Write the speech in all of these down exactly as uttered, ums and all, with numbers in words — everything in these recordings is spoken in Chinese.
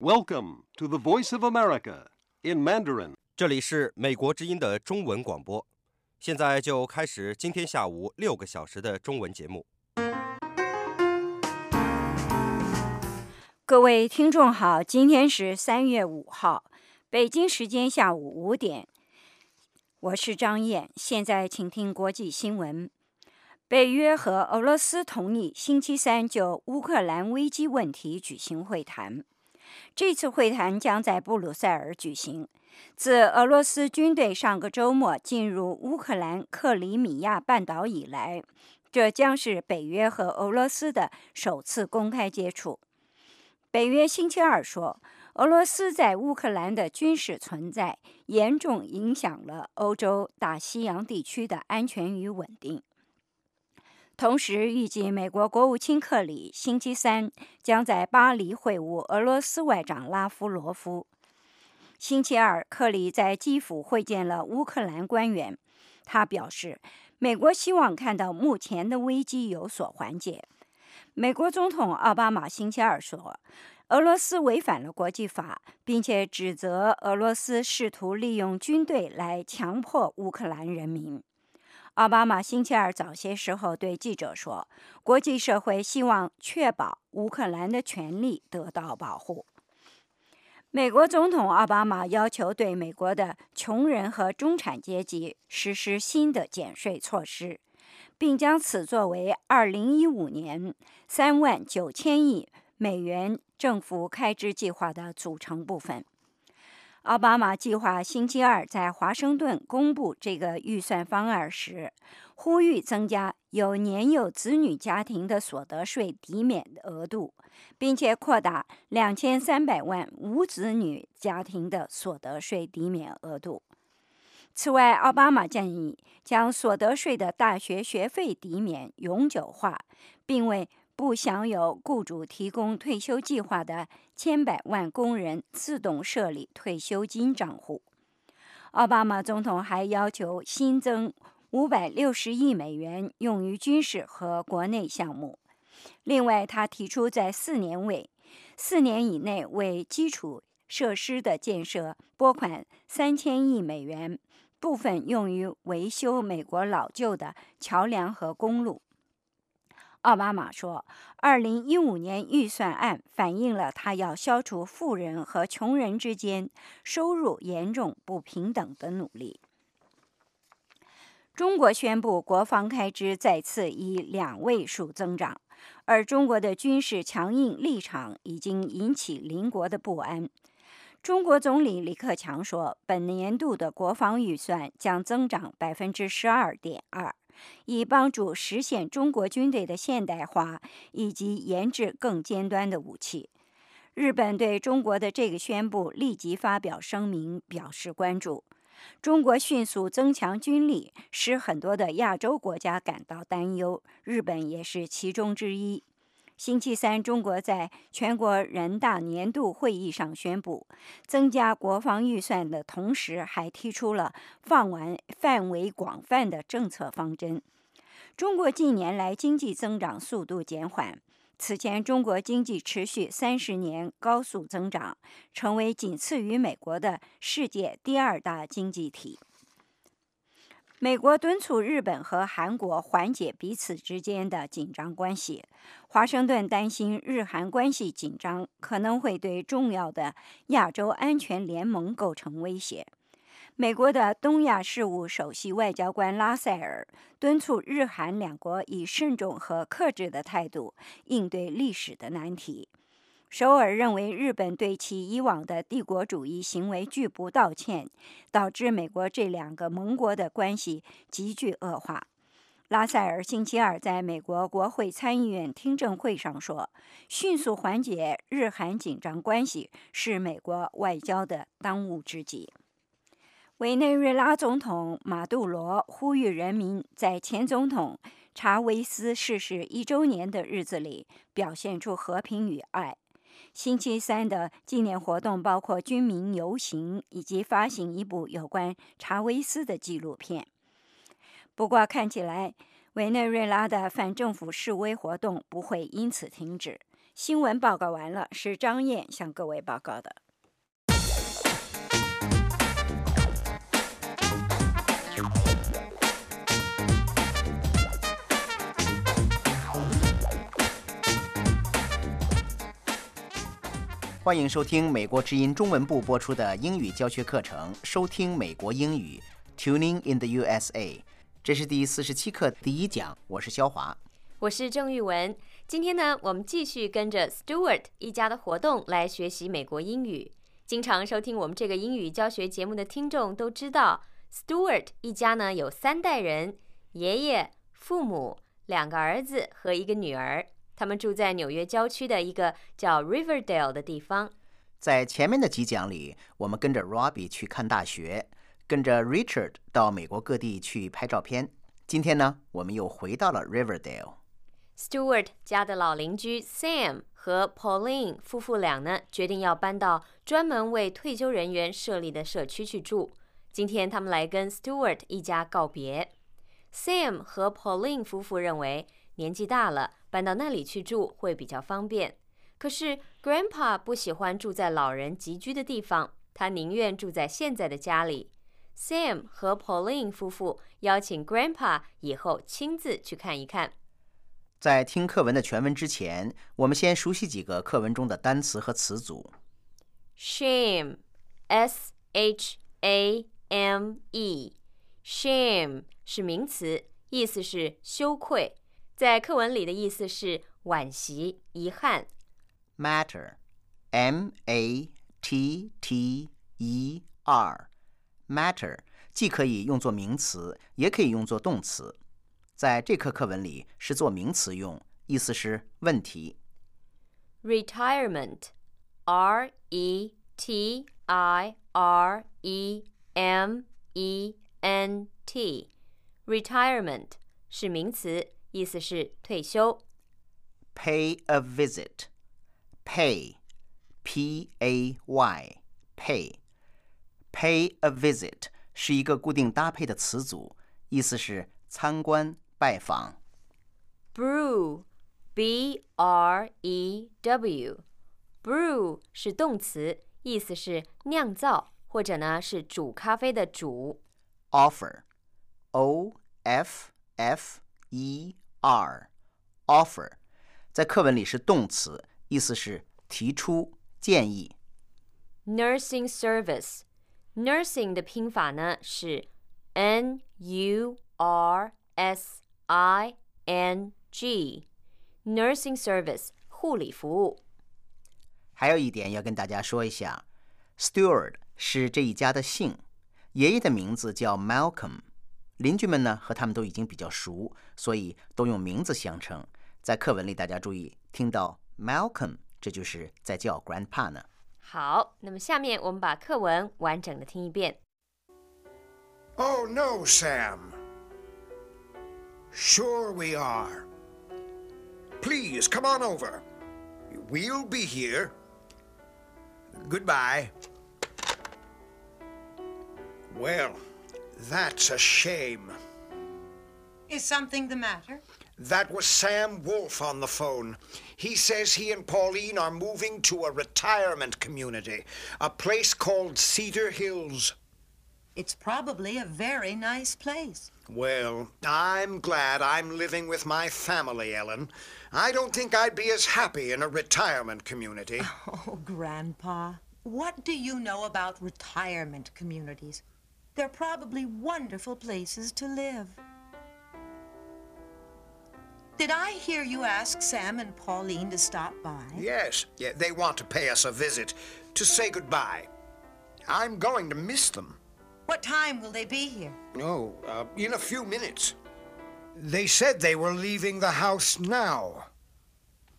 Welcome to the Voice of America in Mandarin. 这里是美国之音的中文广播。现在就开始今天下午六个小时的中文节目。各位听众好，今天是三月五号，北京时间下午五点。我是张燕，现在请听国际新闻。北约和俄罗斯同意星期三就乌克兰危机问题举行会谈。这次会谈将在布鲁塞尔举行。自俄罗斯军队上个周末进入乌克兰克里米亚半岛以来，这将是北约和俄罗斯的首次公开接触。北约星期二说，俄罗斯在乌克兰的军事存在严重影响了欧洲大西洋地区的安全与稳定。同时预计美国国务卿克里星期三将在巴黎会晤俄罗斯外长拉夫罗夫。星期二，克里在基辅会见了乌克兰官员。他表示，美国希望看到目前的危机有所缓解。美国总统奥巴马星期二说，俄罗斯违反了国际法，并且指责俄罗斯试图利用军队来强迫乌克兰人民。奥巴马星期二早些时候对记者说，国际社会希望确保乌克兰的权利得到保护。美国总统奥巴马要求对美国的穷人和中产阶级实施新的减税措施，并将此作为二零一五年三万九千亿美元政府开支计划的组成部分。奥巴马计划星期二在华盛顿公布这个预算方案时，呼吁增加有年幼子女家庭的所得税抵免额度，并且扩大两千三百万无子女家庭的所得税抵免额度。此外，奥巴马建议将所得税的大学学费抵免永久化，并为不享有雇主提供退休计划的千百万工人自动设立退休金账户。奥巴马总统还要求新增五百六十亿美元用于军事和国内项目。另外，他提出在四年内、四年以内为基础设施的建设拨款三千亿美元，部分用于维修美国老旧的桥梁和公路。奥巴马说，二零一五年预算案反映了他要消除富人和穷人之间收入严重不平等的努力。中国宣布国防开支再次以两位数增长，而中国的军事强硬立场已经引起邻国的不安。中国总理李克强说，本年度的国防预算将增长百分之十二点二。以帮助实现中国军队的现代化以及研制更尖端的武器。日本对中国的这个宣布立即发表声明表示关注。中国迅速增强军力，使很多的亚洲国家感到担忧，日本也是其中之一。星期三，中国在全国人大年度会议上宣布，增加国防预算的同时，还提出了放完范围广泛的政策方针。中国近年来经济增长速度减缓，此前中国经济持续三十年高速增长，成为仅次于美国的世界第二大经济体。美国敦促日本和韩国缓解彼此之间的紧张关系。华盛顿担心日韩关系紧张可能会对重要的亚洲安全联盟构成威胁。美国的东亚事务首席外交官拉塞尔敦促日韩两国以慎重和克制的态度应对历史的难题。首尔认为日本对其以往的帝国主义行为拒不道歉，导致美国这两个盟国的关系急剧恶化。拉塞尔星期二在美国国会参议院听证会上说，迅速缓解日韩紧张关系是美国外交的当务之急。委内瑞拉总统马杜罗呼吁人民在前总统查韦斯逝世一周年的日子里表现出和平与爱。星期三的纪念活动包括军民游行以及发行一部有关查韦斯的纪录片。不过看起来，委内瑞拉的反政府示威活动不会因此停止。新闻报告完了，是张燕向各位报告的。欢迎收听美国之音中文部播出的英语教学课程，收听美国英语 Tuning in the U S A， 这是第四十七课第一讲，我是肖华，我是郑玉文。今天呢，我们继续跟着 Stewart 一家的活动来学习美国英语。经常收听我们这个英语教学节目的听众都知道， Stewart 一家呢有三代人，爷爷、父母、两个儿子和一个女儿，他们住在纽约郊区的一个叫 Riverdale 的地方。在前面的几讲里，我们跟着 Robbie 去看大学，跟着 Richard 到美国各地去拍照片。今天呢，我们又回到了 Riverdale。 Stewart 家的老邻居 Sam 和 Pauline 夫妇俩呢，决定要搬到专门为退休人员设立的社区去住。今天他们来跟 Stewart 一家告别。 Sam 和 Pauline 夫妇认为年纪大了，搬到那里去住会比较方便。可是 Grandpa 不喜欢住在老人集居的地方，他宁愿住在现在的家里。 Sam 和 Pauline 夫妇邀请 Grandpa 以后亲自去看一看。在听课文的全文之前，我们先熟悉几个课文中的单词和词组。 Shame, S H A M E, Shame 是名词，意思是羞愧，在课文里的意思是惋惜、遗憾。 Matter, M A T T E R, Matter 既可以用作名词，也可以用作动词，在这课课文里是做名词用，意思是问题。 Retirement, R E T I R E M E N T, Retirement 是名词，意思是退休。 Pay a visit, Pay, P A Y, Pay, Pay a visit 是一个固定搭配的词组，意思是参观、拜访。 Brew, B R E W, Brew 是动词，意思是酿造，或者呢是煮咖啡的煮。 Offer, O F F E R, Offer 在课文里是动词，意思是提出、建议。 Nursing service, Nursing 的拼法呢是 N U R S I N G, Nursing service 护理服务。还有一点要跟大家说一下， Stewart 是这一家的姓，爷爷的名字叫 Malcolm， 邻居们呢和他们都已经比较熟，所以都用名字相称。在课文里大家注意听到 Malcolm， 这就是在叫 Grandpa 呢。好，那么下面我们把课文完整的听一遍。 Oh no, Sam. Sure we are. Please come on over. We'll be here. Goodbye. Well, that's a shame. Is something the matter? That was Sam Wolf on the phone. He says he and Pauline are moving to a retirement community, a place called Cedar Hills. It's probably a very nice place. Well, I'm glad I'm living with my family, Ellen. I don't think I'd be as happy in a retirement community. Oh, Grandpa, what do you know about retirement communities? They're probably wonderful places to live. Did I hear you ask Sam and Pauline to stop by? Yes. Yeah, they want to pay us a visit, to say goodbye. I'm going to miss them. What time will they be here? Oh, uh, in a few minutes. They said they were leaving the house now.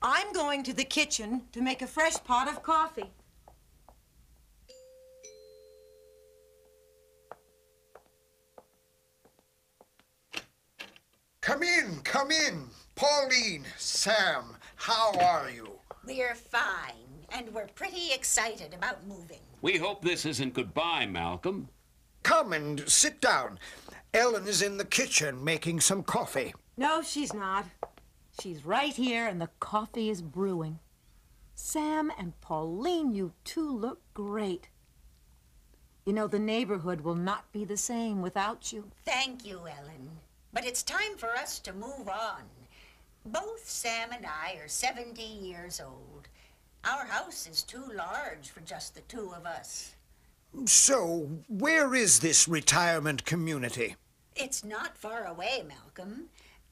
I'm going to the kitchen to make a fresh pot of coffee. Come in, come in. Pauline, Sam, how are you? We're fine, and we're pretty excited about moving. We hope this isn't goodbye, Malcolm. Come and sit down. Ellen is in the kitchen making some coffee. No, she's not. She's right here, and the coffee is brewing. Sam and Pauline, you two look great. You know, the neighborhood will not be the same without you. Thank you, Ellen. But it's time for us to move on. Both Sam and I are seventy years old. Our house is too large for just the two of us. So, where is this retirement community? It's not far away, Malcolm.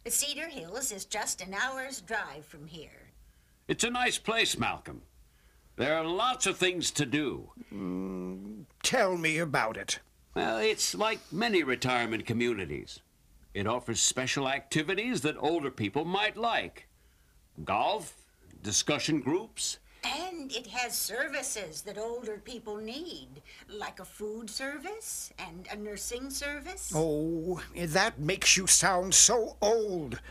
Cedar Hills is just an hour's drive from here. It's a nice place, Malcolm. There are lots of things to do. Mm, tell me about it. Well, it's like many retirement communities. It offers special activities that older people might like. Golf, discussion groups. And it has services that older people need, like a food service and a nursing service. Oh, that makes you sound so old.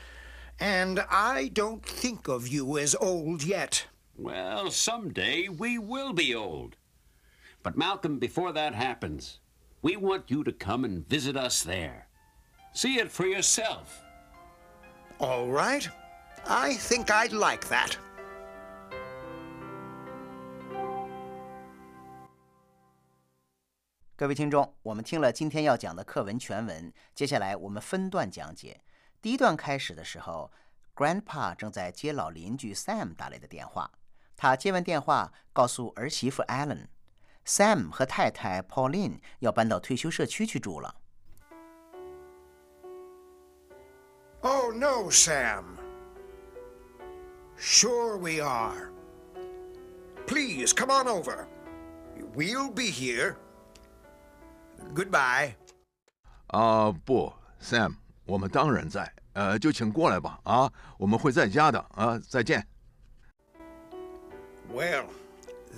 And I don't think of you as old yet. Well, someday we will be old. But Malcolm, before that happens, we want you to come and visit us there. See it for yourself. All right. I think I'd like that.各位听众，我们听了今天要讲的课文全文，接下来我们分段讲解。第一段开始的时候 ，Grandpa 正在接老邻居 Sam 打来的电话。他接完电话，告诉儿媳妇 Ellen， Sam 和太太 Pauline 要搬到退休社区去住了。Oh no, Sam. Sure we are. Please come on over. We'll be here. Goodbye. 啊、uh, 不 ，Sam， 我们当然在，呃，就请过来吧，啊，我们会在家的，啊，再见。Well,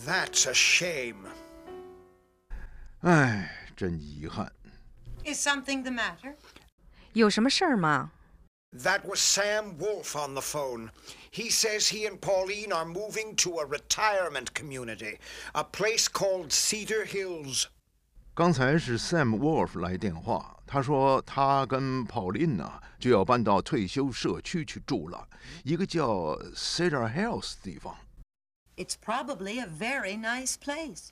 that's a shame. 哎，真遗憾。Is something the matter? 有什么事儿吗 ？That was Sam Wolf on the phone. He says he and Pauline are moving to a retirement community, a place called Cedar Hills. 刚才是 Sam Wolf 来电话，他说他跟 Pauline 呢就要搬到退休社区去住了，一个叫 Cedar Hills 的地方。It's probably a very nice place.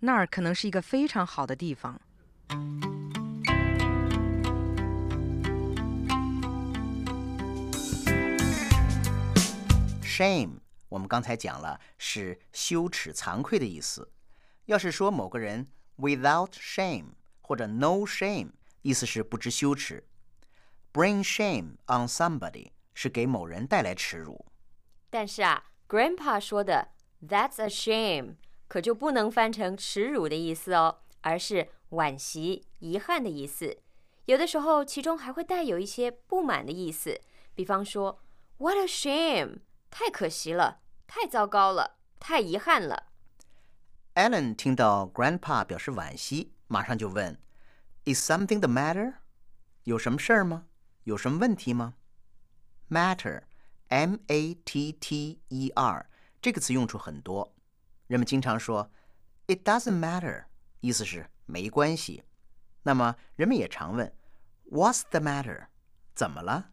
那儿可能是一个非常好的地方。Shame， 我们刚才讲了是羞耻、惭愧的意思。要是说某个人。Without shame 或者 no shame 意思是不知羞耻 Bring shame on somebody 是给某人带来耻辱但是啊 Grandpa 说的 That's a shame 可就不能翻成耻辱的意思哦而是惋惜遗憾的意思有的时候其中还会带有一些不满的意思比方说 What a shame 太可惜了太糟糕了太遗憾了Ellen 听到 Grandpa 表示惋惜，马上就问 Is something the matter? 有什么事儿吗？有什么问题吗 ？Matter, M A T T E R 这个词用处很多，人们经常说 It doesn't matter 意思是没关系。那么人们也常问 What's the matter? 怎么了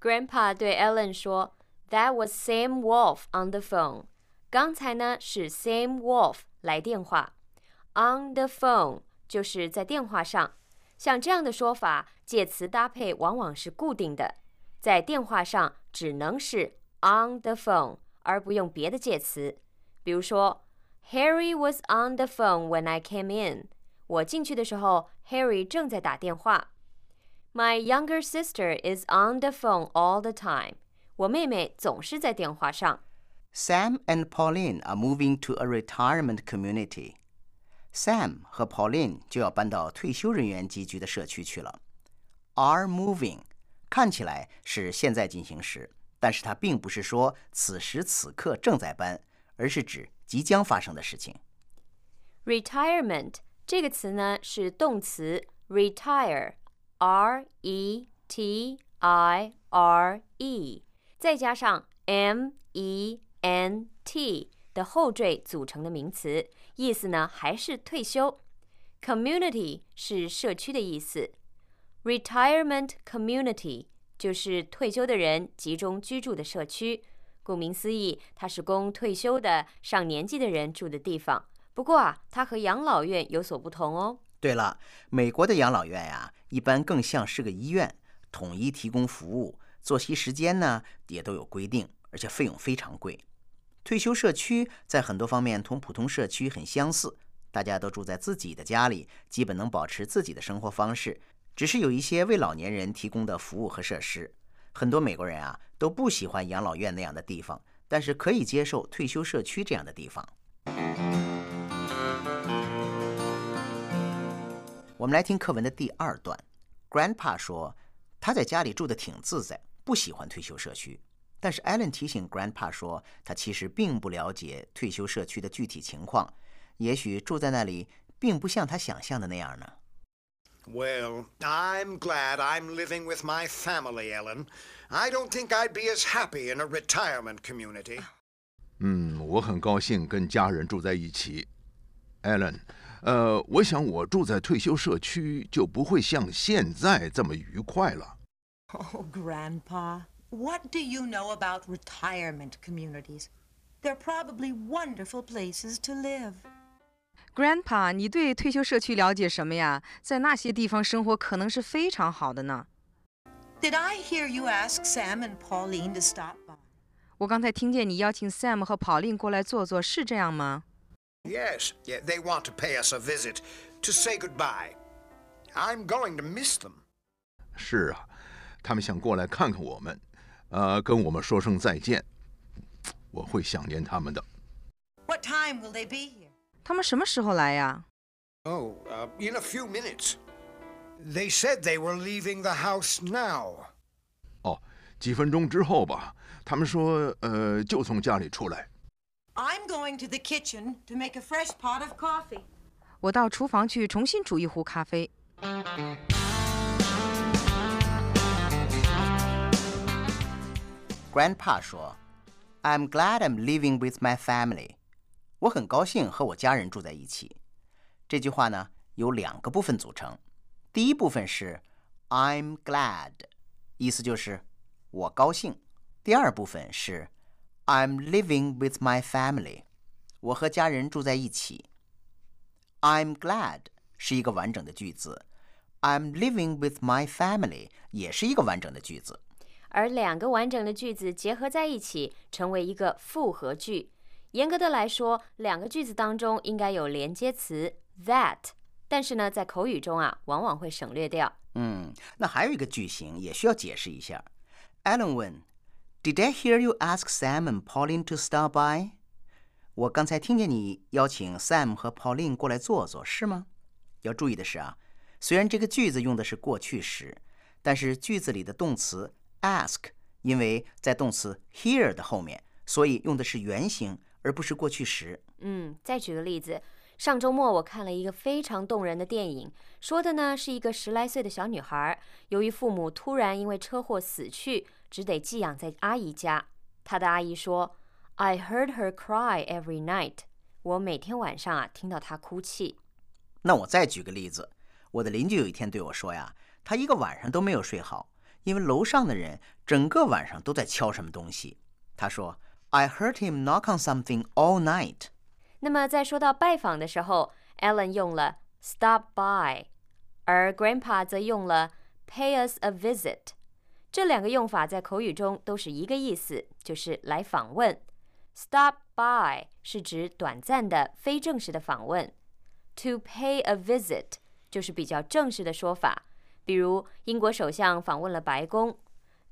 ？Grandpa 对 Ellen 说 That was Sam Wolf on the phone。刚才呢是 Sam Wolf 来电话 On the phone 就是在电话上像这样的说法介词搭配往往是固定的在电话上只能是 on the phone 而不用别的介词比如说 Harry was on the phone when I came in 我进去的时候 Harry 正在打电话 My younger sister is on the phone all the time 我妹妹总是在电话上Sam and Pauline are moving to a retirement community. Sam 和 Pauline 就要搬到退休人员集聚的社区去了。Are moving 看起来是现在进行时，但是它并不是说此时此刻正在搬，而是指即将发生的事情。Retirement 这个词呢是动词 retire, R E T I R E, 再加上 M E N T 的后缀组成的名词，意思呢还是退休。Community 是社区的意思 ，retirement community 就是退休的人集中居住的社区。顾名思义，它是供退休的上年纪的人住的地方。不过啊，它和养老院有所不同哦。对了，美国的养老院呀、啊，一般更像是个医院，统一提供服务，作息时间呢也都有规定，而且费用非常贵。退休社区在很多方面同普通社区很相似，大家都住在自己的家里，基本能保持自己的生活方式，只是有一些为老年人提供的服务和设施。很多美国人啊都不喜欢养老院那样的地方，但是可以接受退休社区这样的地方。我们来听课文的第二段。 Grandpa 说他在家里住得挺自在，不喜欢退休社区。但是 Ellen 提醒 Grandpa 说，他其实并不了解退休社区的具体情况，也许住在那里并不像他想象的那样呢。Well, I'm glad I'm living with my family, Ellen. I don't think I'd be as happy in a retirement community. 嗯，我很高兴跟家人住在一起。 Ellen， 呃，我想我住在退休社区就不会像现在这么愉快了。Oh, Grandpa, what do you know about retirement communities? They're probably wonderful places to live. Grandpa， 你对退休社区了解什么呀？在那些地方生活可能是非常好的呢。Did I hear you ask Sam and Pauline to stop by? 我刚才听见你邀请 Sam 和 Pauline 过来坐坐，是这样吗？ Yes, yeah, they want to pay us a visit to say goodbye. I'm going to miss them. 是啊，他们想过来看看我们，呃，跟我们说声再见。我会想念他们的。What time will they be here? 他们什么时候来呀？ Oh, uh, in a few minutes. They said they were leaving the house now. 哦，几分钟之后吧。他们说，呃，就从家里出来。 I'm going to the kitchen to make a fresh pot of coffee. 我到厨房去重新煮一壶咖啡。Grandpa 说 ，I'm glad I'm living with my family. 我很高兴和我家人住在一起。这句话呢，由两个部分组成。第一部分是 I'm glad， 意思就是我高兴。第二部分是 I'm living with my family. 我和家人住在一起。I'm glad 是一个完整的句子。I'm living with my family 也是一个完整的句子。而两个完整的句子结合在一起，成为一个复合句。严格的来说，两个句子当中应该有连接词 that， 但是呢，在口语中啊，往往会省略掉。嗯，那还有一个句型也需要解释一下。Ellen 问。Did I hear you ask Sam and Pauline to stop by? 我刚才听见你邀请 Sam 和 Pauline 过来坐坐，是吗？要注意的是啊，虽然这个句子用的是过去时，但是句子里的动词 ask 因为在动词 hear 的后面，所以用的是原形，而不是过去时。嗯，再举个例子，上周末我看了一个非常动人的电影，说的呢是一个十来岁的小女孩，由于父母突然因为车祸死去。 只得寄养在阿姨家。她的阿姨说 ：“I heard her cry every night。”我每天晚上啊听到她哭泣。那我再举个例子，我的邻居有一天对我说呀，他一个晚上都没有睡好，因为楼上的人整个晚上都在敲什么东西。他说 ：“I heard him knock on something all night。”那么在说到拜访的时候 ，Ellen 用了 “stop by”， 而 Grandpa 则用了 “pay us a visit”。 这两个用法在口语中都是一个意思，就是来访问。Stop by 是指短暂的、非正式的访问。To pay a visit 就是比较正式的说法，比如英国首相访问了白宫。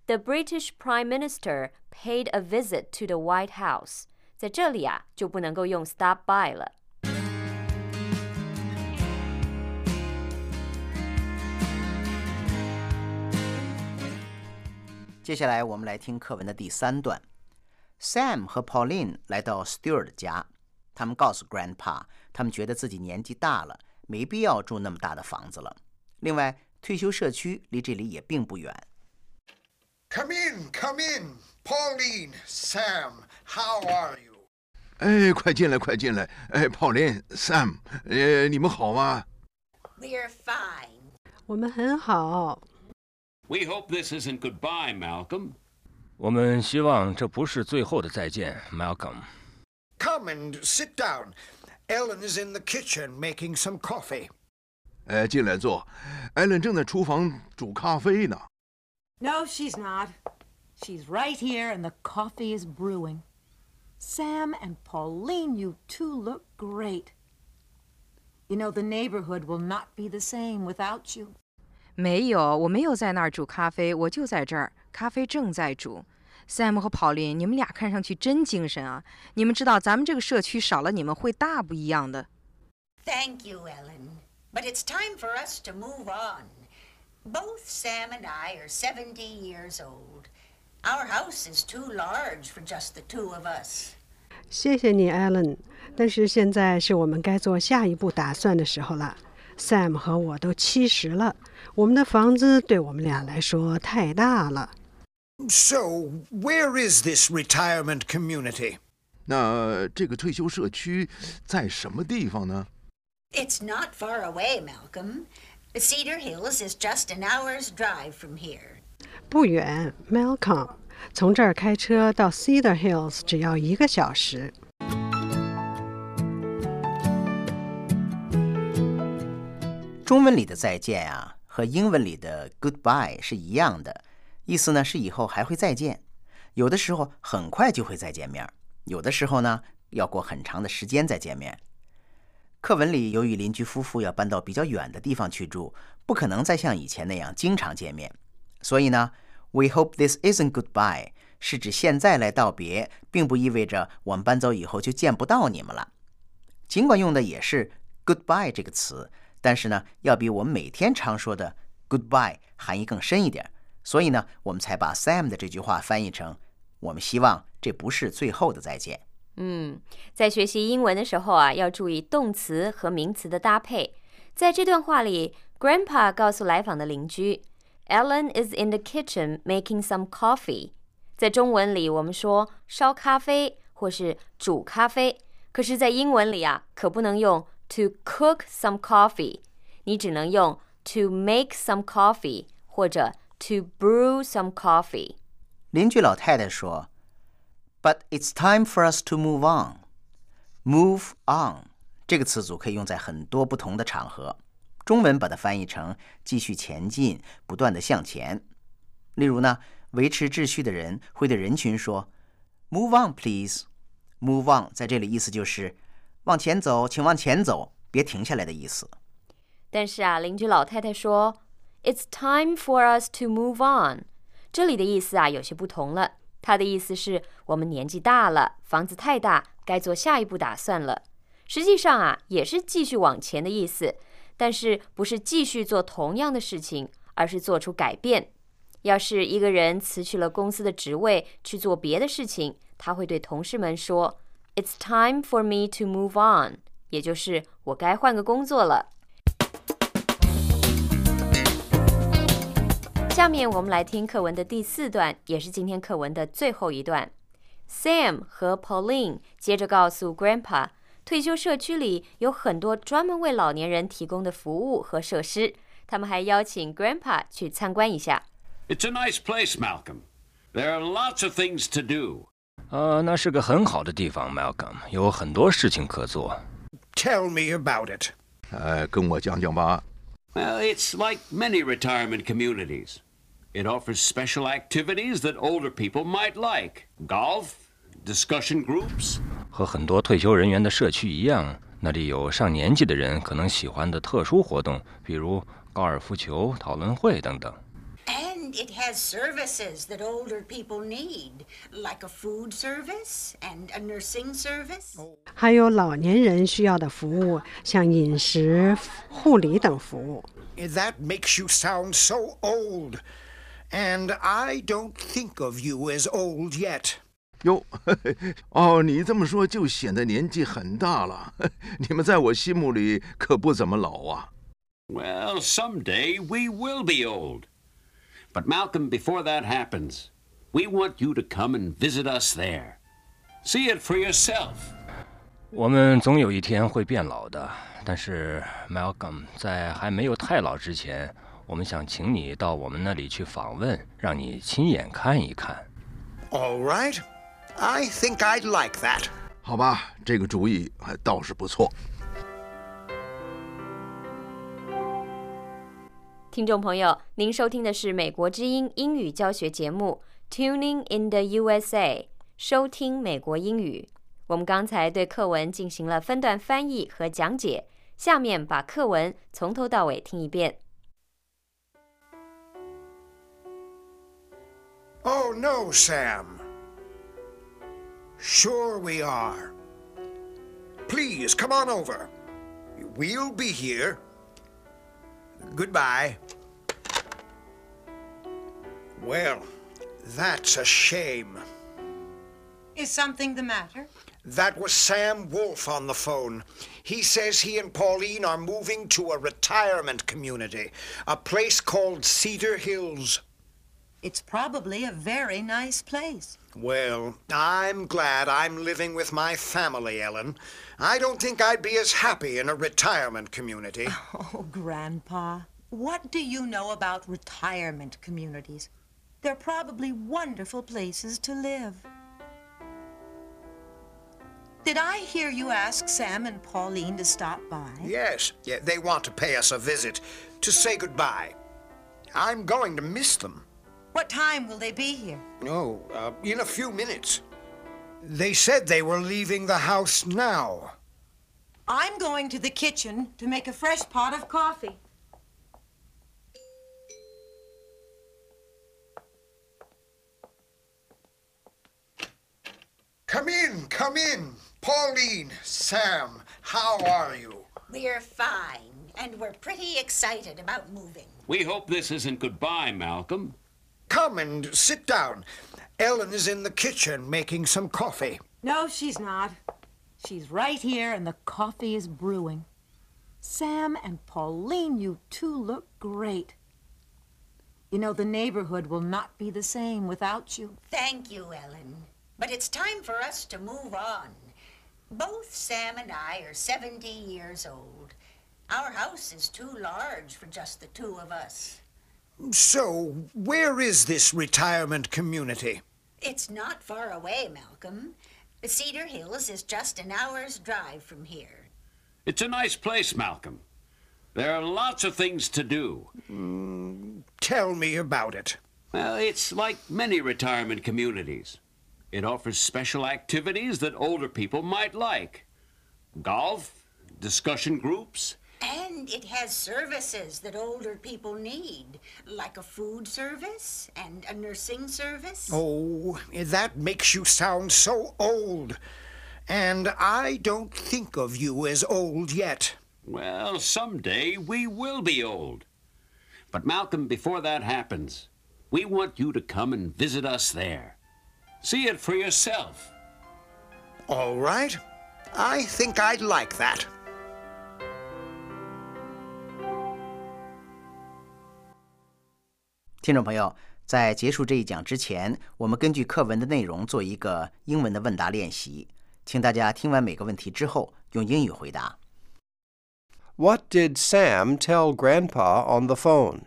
The British Prime Minister paid a visit to the White House。在这里啊，就不能够用 stop by 了。 接下来我们来听课文的第三段。Sam 和 Pauline 来到 Stewart 家，他们告诉 Grandpa， 他们觉得自己年纪大了，没必要住那么大的房子了。另外，退休社区离这里也并不远。Come in, come in, Pauline, Sam, how are you? 哎，快进来，快进来。哎 ，Pauline, Sam， 呃，你们好吗 ？We're fine. 我们很好。We hope this isn't goodbye, Malcolm. 我们希望这不是最后的再见 ，Malcolm。Come and sit down. Ellen is in the kitchen making some coffee. 哎，进来坐。Ellen正在厨房煮咖啡呢。No, she's not. She's right here, and the coffee is brewing. Sam and Pauline, you two look great. You know, the neighborhood will not be the same without you. 没有，我没有在那儿煮咖啡，我就在这儿，咖啡正在煮。Sam 和 Pauline， 你们俩看上去真精神啊！你们知道咱们这个社区少了你们会大不一样的。Thank you, Ellen. But it's time for us to move on. Both Sam and I are seventy years old. Our house is too large for just the two of us. 谢谢你 ，Ellen。但是现在是我们该做下一步打算的时候了。Sam 和我都七十了，我们的房子对我们俩来说太大了。So where is this retirement community? 那这个退休社区在什么地方呢？ It's not far away, Malcolm. Cedar Hills is just an hour's drive from here. 不远 ，Malcolm， 从这儿开车到 Cedar Hills 只要一个小时。中文里的再见啊，和英文里的 goodbye 是一样的，意思呢是以后还会再见。有的时候很快就会再见面，有的时候呢要过很长的时间再见面。课文里由于邻居夫妇要搬到比较远的地方去住，不可能再像以前那样经常见面。所以呢 ，We hope this isn't goodbye 是指现在来道别，并不意味着我们搬走以后就见不到你们了。尽管用的也是 goodbye 这个词，但是呢，要比我们每天常说的 goodbye 含义更深一点。所以呢，我们才把 Sam 的这句话翻译成我们希望这不是最后的再见。嗯，在学习英文的时候啊，要注意动词和名词的搭配。在这段话里 ，Grandpa 告诉来访的邻居。Ellen is in the kitchen making some coffee. 在中文里我们说烧咖啡或是煮咖啡，可是在英文里啊，可不能用 to cook some coffee， 你只能用 to make some coffee 或者 to brew some coffee。邻居老太太说 But it's time for us to move on. Move on 这个词组可以用在很多不同的场合。中文把它翻译成继续前进，不断地向前。例如呢，维持秩序的人会对人群说 Move on, please. Move on 在这里意思就是往前走，请往前走，别停下来的意思。但是啊，邻居老太太说 It's time for us to move on. 这里的意思啊有些不同了，它的意思是我们年纪大了，房子太大，该做下一步打算了。实际上啊，也是继续往前的意思。但是不是继续做同样的事情，而是做出改变。要是一个人辞去了公司的职位去做别的事情，他会对同事们说 It's time for me to move on， 也就是我该换个工作了。下面我们来听课文的第四段，也是今天课文的最后一段。 Sam 和 Pauline 接着告诉 Grandpa，退休社区里有很多专门为老年人提供的服务和设施，他们还邀请 Grandpa 去参观一下。It's a nice place, Malcolm. There are lots of things to do. 呃，那是个很好的地方 ，Malcolm， 有很多事情可做。Tell me about it. 呃，跟我讲讲吧。Well, it's like many retirement communities. It offers special activities that older people might like. Golf, discussion groups.和很多退休人员的社区一样，那里有上年纪的人可能喜欢的特殊活动，比如高尔夫球、讨论会等等。And it has services that older people need, like a food service and a nursing service. 还有老年人需要的服务，像饮食、护理等服务。That makes you sound so old, and I don't think of you as old yet.哟，哦，你这么说就显得年纪很大了。你们在我心目里可不怎么老啊。Well, someday we will be old. But Malcolm, before that happens, we want you to come and visit us there. See it for yourself. 我们总有一天会变老的，但是 Malcolm， 在还没有太老之前，我们想请你到我们那里去访问，让你亲眼看一看。All right. I think I'd like that. 好吧，这个主意还倒是不错。听众朋友，您收听的是美国之音英语教学节目《Tuning in the U S A》，收听美国英语。我们刚才对课文进行了分段翻译和讲解，下面把课文从头到尾听一遍。Oh no, Sam. Sure we are. Please come on over. We'll be here. Goodbye. Well, that's a shame. Is something the matter? That was Sam Wolf on the phone. He says he and Pauline are moving to a retirement community, a place called Cedar Hills. It's probably a very nice place. Well, I'm glad I'm living with my family, Ellen. I don't think I'd be as happy in a retirement community. Oh, Grandpa, what do you know about retirement communities? They're probably wonderful places to live. Did I hear you ask Sam and Pauline to stop by? Yes, yeah, they want to pay us a visit, to say goodbye. I'm going to miss them. What time will they be here? Oh, uh, in a few minutes. They said they were leaving the house now. I'm going to the kitchen to make a fresh pot of coffee. Come in, come in. Pauline, Sam, how are you? We're fine, and we're pretty excited about moving. We hope this isn't goodbye, Malcolm. Come and sit down. Ellen is in the kitchen making some coffee. No, she's not. She's right here, and the coffee is brewing. Sam and Pauline, you two look great. You know, the neighborhood will not be the same without you. Thank you, Ellen. But it's time for us to move on. Both Sam and I are seventy years old. Our house is too large for just the two of us. So, where is this retirement community? It's not far away, Malcolm. Cedar Hills is just an hour's drive from here. It's a nice place, Malcolm. There are lots of things to do. Mm, tell me about it. Well, it's like many retirement communities. It offers special activities that older people might like. Golf, discussion groups. And it has services that older people need, like a food service and a nursing service. Oh, that makes you sound so old. And I don't think of you as old yet. Well, someday we will be old. But Malcolm, before that happens, we want you to come and visit us there. See it for yourself. All right. I think I'd like that.听众朋友，在结束这一讲之前，我们根据课文的内容做一个英文的问答练习，请大家听完每个问题之后用英语回答。What did Sam tell Grandpa on the phone?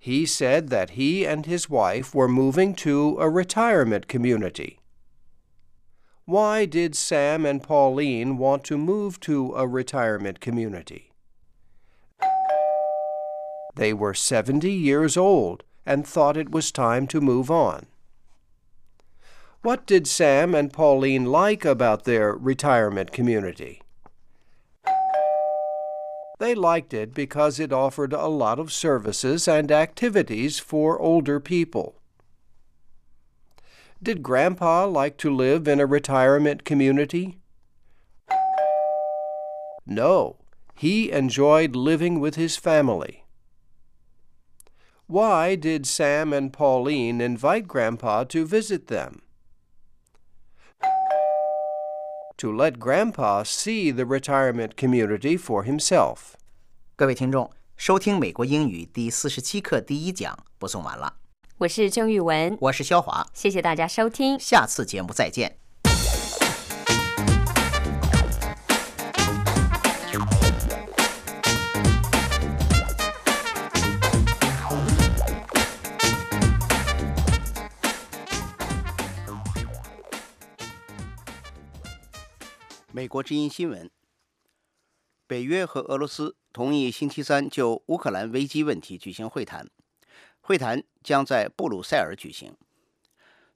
He said that he and his wife were moving to a retirement community. Why did Sam and Pauline want to move to a retirement community? They were seventy years old and thought it was time to move on. What did Sam and Pauline like about their retirement community? They liked it because it offered a lot of services and activities for older people. Did Grandpa like to live in a retirement community? No, he enjoyed living with his family. Why did Sam and Pauline invite Grandpa to visit them? To let Grandpa see the retirement community for himself. 各位听众，收听美国英语第四十七课第一讲播送完了。我是郑玉文，我是肖华，谢谢大家收听，下次节目再见。美国之音新闻：北约和俄罗斯同意星期三就乌克兰危机问题举行会谈，会谈将在布鲁塞尔举行。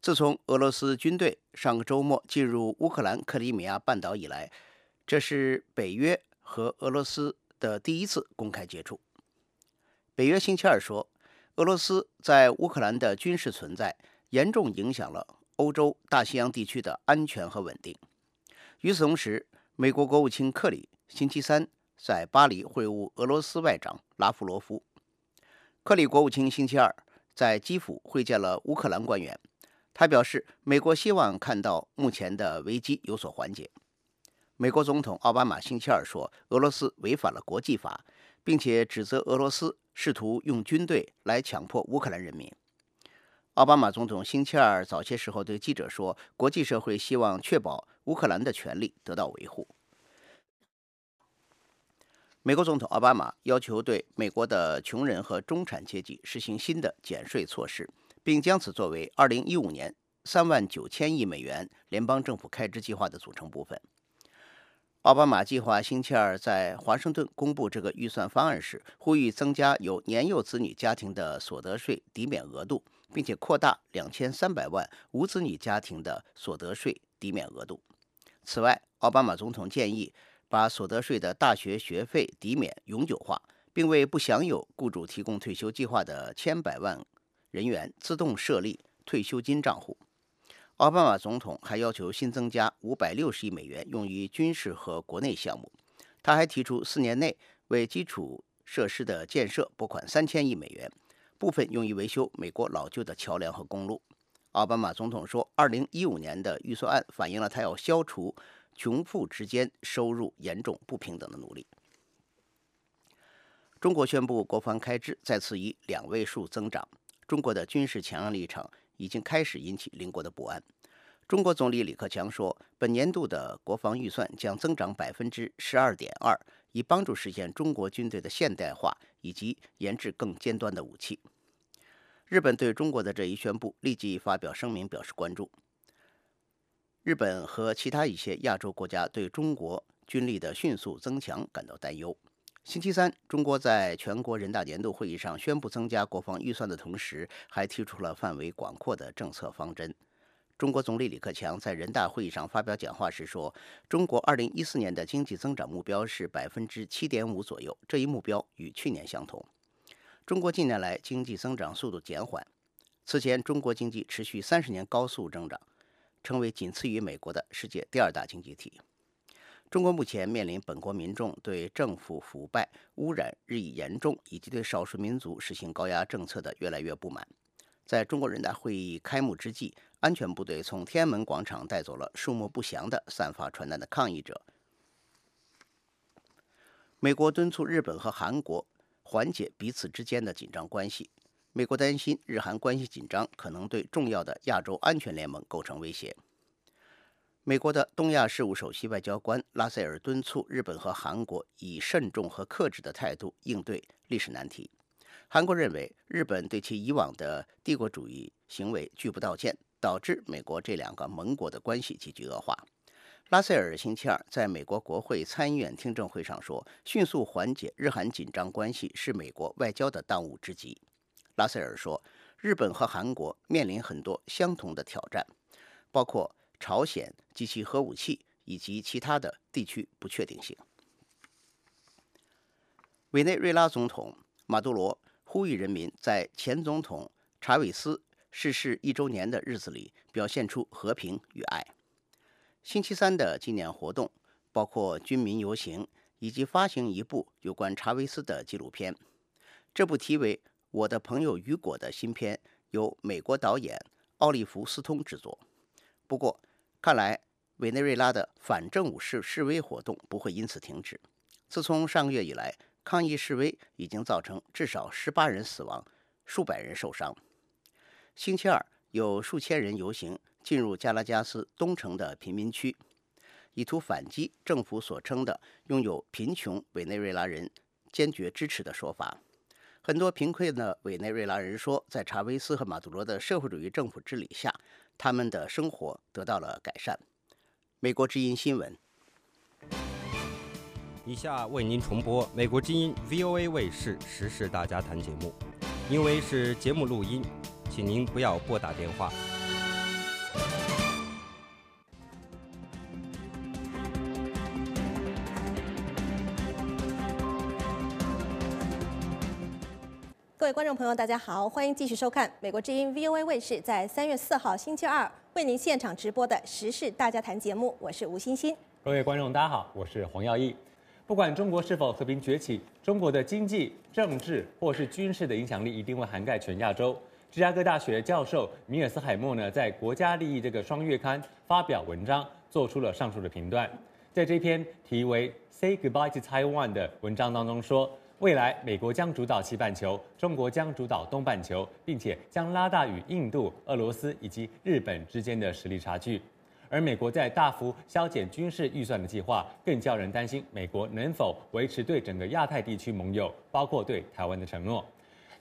自从俄罗斯军队上个周末进入乌克兰克里米亚半岛以来，这是北约和俄罗斯的第一次公开接触。北约星期二说，俄罗斯在乌克兰的军事存在严重影响了欧洲大西洋地区的安全和稳定。与此同时，美国国务卿克里星期三在巴黎会晤俄罗斯外长拉夫罗夫。克里国务卿星期二在基辅会见了乌克兰官员，他表示美国希望看到目前的危机有所缓解。美国总统奥巴马星期二说，俄罗斯违反了国际法，并且指责俄罗斯试图用军队来强迫乌克兰人民。奥巴马总统星期二早些时候对记者说，国际社会希望确保乌克兰的权利得到维护。美国总统奥巴马要求对美国的穷人和中产阶级实行新的减税措施，并将此作为二零一五年三万九千亿美元联邦政府开支计划的组成部分。奥巴马计划星期二在华盛顿公布这个预算方案时，呼吁增加有年幼子女家庭的所得税抵免额度，并且扩大两千三百万无子女家庭的所得税抵免额度。此外，奥巴马总统建议把所得税的大学学费抵免永久化，并为不享有雇主提供退休计划的千百万人员自动设立退休金账户。奥巴马总统还要求新增加五百六十亿美元用于军事和国内项目。他还提出四年内为基础设施的建设拨款三千亿美元，部分用于维修美国老旧的桥梁和公路。奥巴马总统说，二零一五年的预算案反映了他要消除穷富之间收入严重不平等的努力。中国宣布国防开支再次以两位数增长，中国的军事强硬立场已经开始引起邻国的不安。中国总理李克强说，本年度的国防预算将增长 百分之十二点二，以帮助实现中国军队的现代化以及研制更尖端的武器。日本对中国的这一宣布立即发表声明表示关注。日本和其他一些亚洲国家对中国军力的迅速增强感到担忧。星期三，中国在全国人大年度会议上宣布增加国防预算的同时，还提出了范围广阔的政策方针。中国总理李克强在人大会议上发表讲话时说，中国二零一四年的经济增长目标是 百分之七点五 左右，这一目标与去年相同。中国近年来经济增长速度减缓，此前中国经济持续三十年高速增长，成为仅次于美国的世界第二大经济体。中国目前面临本国民众对政府腐败、污染日益严重，以及对少数民族实行高压政策的越来越不满。在中国人大会议开幕之际，安全部队从天安门广场带走了数目不详的散发传单的抗议者。美国敦促日本和韩国缓解彼此之间的紧张关系。美国担心日韩关系紧张可能对重要的亚洲安全联盟构成威胁。美国的东亚事务首席外交官拉塞尔敦促日本和韩国以慎重和克制的态度应对历史难题。韩国认为日本对其以往的帝国主义行为拒不道歉，导致美国这两个盟国的关系急剧恶化。拉塞尔星期二在美国国会参议院听证会上说，迅速缓解日韩紧张关系是美国外交的当务之急。拉塞尔说，日本和韩国面临很多相同的挑战，包括朝鲜及其核武器以及其他的地区不确定性。委内瑞拉总统马杜罗呼吁人民在前总统查韦斯逝世一周年的日子里表现出和平与爱。星期三的纪念活动包括军民游行以及发行一部有关查韦斯的纪录片。这部题为《我的朋友雨果》的新片由美国导演奥利弗·斯通制作。不过，看来委内瑞拉的反政府示示威活动不会因此停止。自从上个月以来，抗议示威已经造成至少十八人死亡，数百人受伤。星期二，有数千人游行进入加拉加斯东城的贫民区，以图反击政府所称的拥有贫穷委内瑞拉人坚决支持的说法。很多贫困的委内瑞拉人说，在查韦斯和马杜罗的社会主义政府治理下，他们的生活得到了改善。美国之音新闻。以下为您重播美国之音 V O A 卫视时事大家谈节目，因为是节目录音，请您不要拨打电话。各位观众朋友，大家好，欢迎继续收看美国之音 V O A 卫视在三月四号星期二为您现场直播的时事大家谈节目，我是吴欣欣。各位观众，大家好，我是黄耀义。不管中国是否和平崛起，中国的经济、政治或是军事的影响力一定会涵盖全亚洲。芝加哥大学教授米尔斯海默呢，在《国家利益》这个双月刊发表文章，做出了上述的评断。在这篇题为《Say Goodbye to Taiwan》的文章当中说，未来美国将主导西半球，中国将主导东半球，并且将拉大与印度、俄罗斯以及日本之间的实力差距。而美国在大幅削减军事预算的计划，更叫人担心美国能否维持对整个亚太地区盟友，包括对台湾的承诺。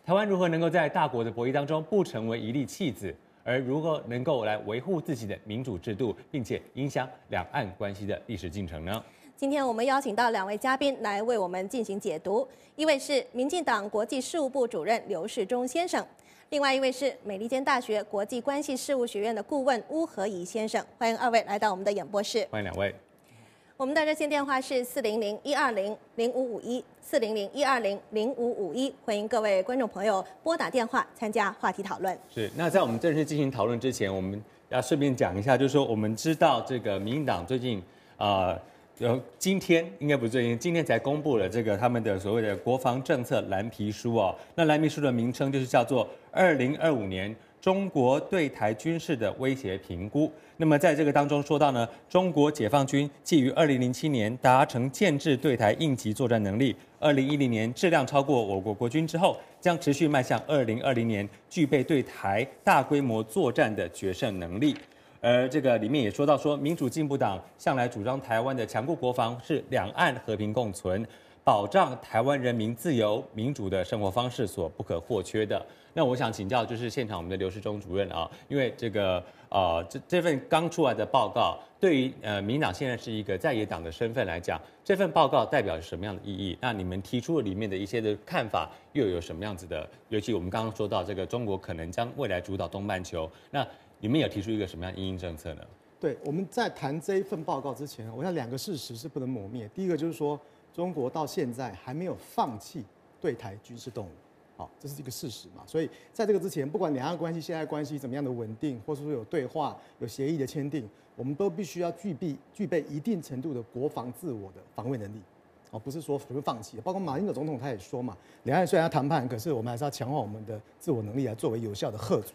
台湾如何能够在大国的博弈当中不成为一粒弃子，而如何能够来维护自己的民主制度，并且影响两岸关系的历史进程呢？今天我们邀请到两位嘉宾来为我们进行解读，一位是民进党国际事务部主任刘世忠先生，另外一位是美利坚大学国际关系事务学院的顾问巫和怡先生。欢迎二位来到我们的演播室。欢迎两位。我们的热线电话是四零零一二零零五五一，四零零一二零零五五一，欢迎各位观众朋友拨打电话参加话题讨论。是，那在我们正式进行讨论之前，我们要顺便讲一下，就是说我们知道这个民进党最近啊，呃，今天应该不是最近，今天才公布了这个他们的所谓的国防政策蓝皮书哦。那蓝皮书的名称就是叫做二零二五年中国对台军事的威胁评估。那么在这个当中说到呢，中国解放军基于二零零七年达成建制对台应急作战能力，二零一零年质量超过我国国军之后，将持续迈向二零二零年具备对台大规模作战的决胜能力。而这个里面也说到说，民主进步党向来主张台湾的强固国防是两岸和平共存，保障台湾人民自由民主的生活方式所不可或缺的。那我想请教就是现场我们的刘世忠主任啊，因为这个呃这这份刚出来的报告，对于呃民党现在是一个在野党的身份来讲，这份报告代表什么样的意义？那你们提出里面的一些的看法又有什么样子的？尤其我们刚刚说到这个中国可能将未来主导东半球，那你们有提出一个什么样的因应政策呢？对，我们在谈这一份报告之前，我想两个事实是不能抹灭。第一个就是说，中国到现在还没有放弃对台军事动武，好，这是一个事实嘛。所以在这个之前，不管两岸关系、现在关系怎么样的稳定，或是说有对话、有协议的签订，我们都必须要具备具备一定程度的国防自我的防卫能力，哦，不是说随便放弃。包括马英九总统他也说嘛，两岸虽然要谈判，可是我们还是要强化我们的自我能力，来作为有效的嚇阻。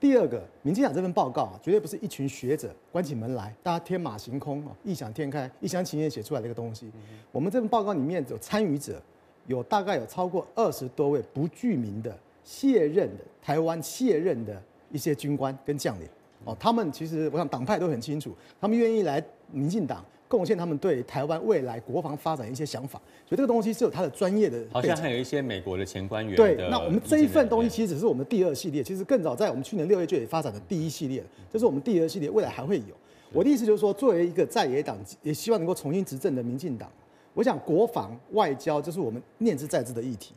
第二个，民进党这份报告啊，绝对不是一群学者关起门来，大家天马行空啊，异想天开、一厢情愿写出来的一个东西。嗯、我们这份报告里面有参与者，有大概有超过二十多位不具名的卸任的台湾卸任的一些军官跟将领哦，他们其实我想党派都很清楚，他们愿意来民进党贡献他们对台湾未来国防发展一些想法，所以这个东西是有它的专业的背景。好像还有一些美国的前官员的。对，那我们这一份东西其实只是我们第二系列，其实更早在我们去年六月就也发展的第一系列，这是我们第二系列，未来还会有。我的意思就是说，作为一个在野党，也希望能够重新执政的民进党，我想国防外交这是我们念之在之的议题。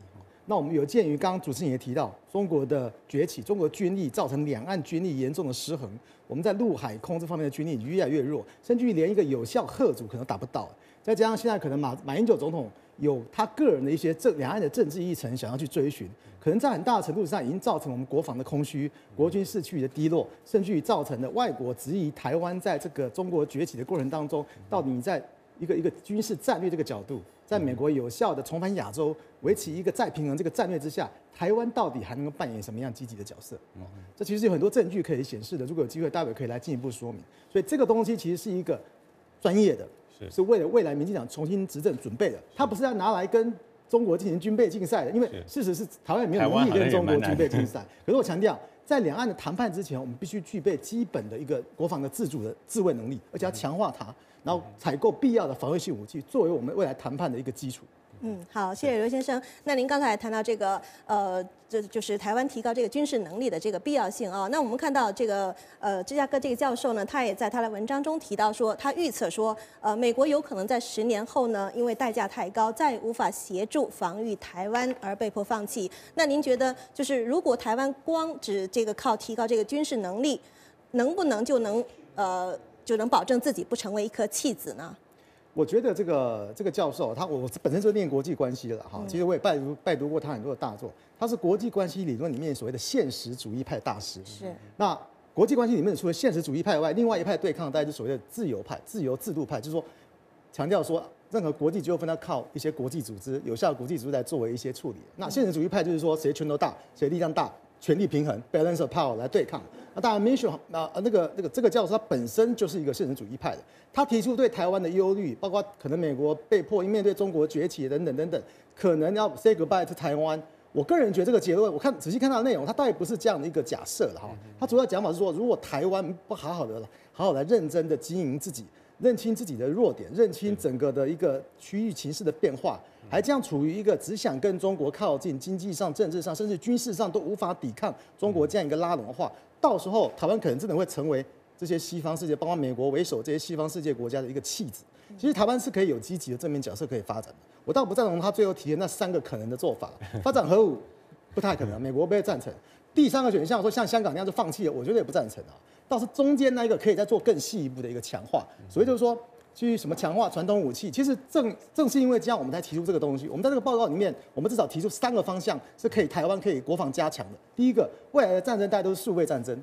那我们有鉴于刚刚主持人也提到，中国的崛起，中国军力造成两岸军力严重的失衡，我们在陆海空这方面的军力越来越弱，甚至于连一个有效嚇阻可能达不到。再加上现在可能马马英九总统有他个人的一些政两岸的政治议程想要去追寻，可能在很大的程度上已经造成我们国防的空虚、国军士气的低落，甚至于造成了外国质疑台湾在这个中国崛起的过程当中，到底你在一个一个军事战略这个角度，在美国有效的重返亚洲、维持一个再平衡这个战略之下，台湾到底还能够扮演什么样积极的角色？嗯、这其实有很多证据可以显示的。如果有机会，待会可以来进一步说明。所以这个东西其实是一个专业的，是, 是为了未来民进党重新执政准备的。它不是要拿来跟中国进行军备竞赛的，因为事实是台湾也没有能力跟中国军备竞赛。可是我强调，在两岸的谈判之前，我们必须具备基本的一个国防的自主的自卫能力，而且要强化它。然后采购必要的防卫性武器，作为我们未来谈判的一个基础。嗯，好，谢谢刘先生。那您刚才谈到这个，呃，这就是台湾提高这个军事能力的这个必要性啊、哦。那我们看到这个，呃，芝加哥这个教授呢，他也在他的文章中提到说，他预测说，呃，美国有可能在十年后呢，因为代价太高，再无法协助防御台湾而被迫放弃。那您觉得，就是如果台湾光只这个靠提高这个军事能力，能不能就能呃就能保证自己不成为一颗弃子呢？ 我觉得这个这个教授，他我本身就念国际关系了哈，其实我也拜读拜读过他很多的大作，他是国际关系理论里面所谓的现实主义派大师。是。那国际关系里面除了现实主义派外，另外一派对抗大概就所谓的自由派、自由制度派，就是说强调说任何国际纠纷要靠一些国际组织、有效的国际组织来作为一些处理。那现实主义派就是说谁拳头大、谁力量大、权力平衡 （balance of power） 来对抗。 那当然 ，Mearsheimer 那那个那个这个教授他本身就是一个现实主义派的，他提出对台湾的忧虑，包括可能美国被迫面对中国崛起等等等等，可能要 say goodbye to 台湾。我个人觉得这个结论，我看仔细看他的内容，他大概不是这样的一个假设了哈。他主要讲法是说，如果台湾不好好的好好来认真的经营自己，认清自己的弱点，认清整个的一个区域情势的变化，还这样处于一个只想跟中国靠近，经济上、政治上，甚至军事上都无法抵抗中国这样一个拉拢的话。 到时候，台湾可能真的会成为这些西方世界，包括美国为首这些西方世界国家的一个弃子。其实台湾是可以有积极的正面角色可以发展的。我倒不赞同他最后提的那三个可能的做法，发展核武不太可能，美国不会赞成。第三个选项说像香港那样就放弃了，我觉得也不赞成啊。倒是中间那一个可以再做更细一步的一个强化，所以就是说去什么强化传统武器。其实正正是因为这样，我们才提出这个东西。我们在这个报告里面，我们至少提出三个方向是可以台湾可以国防加强的。第一个。 未来的战争大概都是数位战争，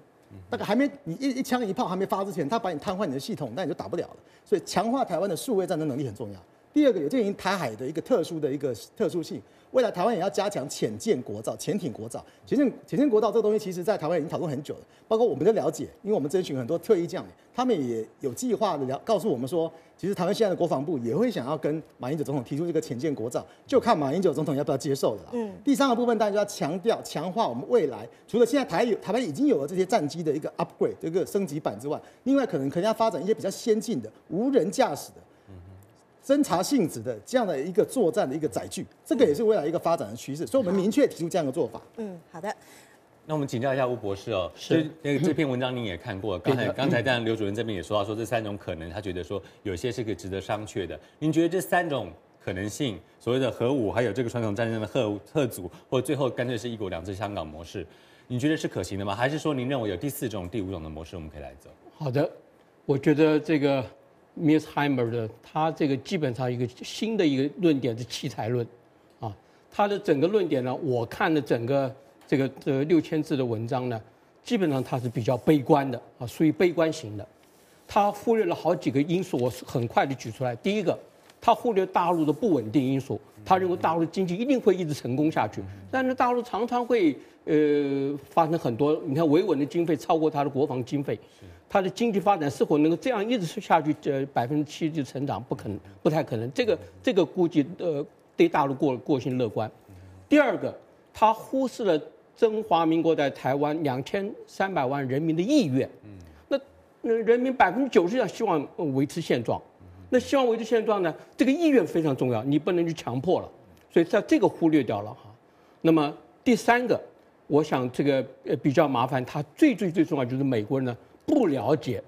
大概还没你一一枪一炮还没发之前，他把你瘫痪你的系统，那你就打不了了。所以强化台湾的数位战争能力很重要。第二个，有鉴于台海的一个特殊的一个特殊性，未来台湾也要加强潜舰国造、潜艇国造、潜舰潜舰国造这个东西，其实在台湾已经讨论很久了。包括我们的了解，因为我们征询很多特意将领，他们也有计划的了告诉我们说，其实台湾现在的国防部也会想要跟马英九总统提出这个潜舰国造，就看马英九总统要不要接受了啦。嗯。第三个部分，当然就要强调强化我们未来，除了现在台有台湾已经有了这些战机的一个 upgrade 这个升级版之外，另外可能可能要发展一些比较先进的无人驾驶的。 侦察性质的这样的一个作战的一个载具，这个也是未来一个发展的趋势，所以我们明确提出这样的做法。嗯，好的。那我们请教一下吴博士哦，是那这篇文章您也看过，刚才刚才当然刘主任这边也说到，说这三种可能，他觉得说有些是可以值得商榷的。您觉得这三种可能性，所谓的核武，还有这个传统战争的核核组，或最后干脆是一国两制香港模式，你觉得是可行的吗？还是说您认为有第四种、第五种的模式我们可以来走？好的，我觉得这个。 Mearsheimer 的他这个基本上一个新的一个论点是弃台论，啊，他的整个论点呢，我看了整个这个这六千字的文章呢，基本上他是比较悲观的啊，属于悲观型的。他忽略了好几个因素，我很快的举出来。第一个，他忽略大陆的不稳定因素，他认为大陆经济一定会一直成功下去，但是大陆常常会呃发生很多，你看维稳的经费超过他的国防经费。 它的经济发展是否能够这样一直下去？呃，百分之七的成长不可能，不太可能。这个这个估计，呃，对大陆过过性乐观。第二个，他忽视了中华民国在台湾两千三百万人民的意愿。那那人民百分之九十要希望维持现状，那希望维持现状呢？这个意愿非常重要，你不能去强迫了。所以在这个忽略掉了哈。那么第三个，我想这个呃比较麻烦，它最最最重要就是美国人呢。 不了解，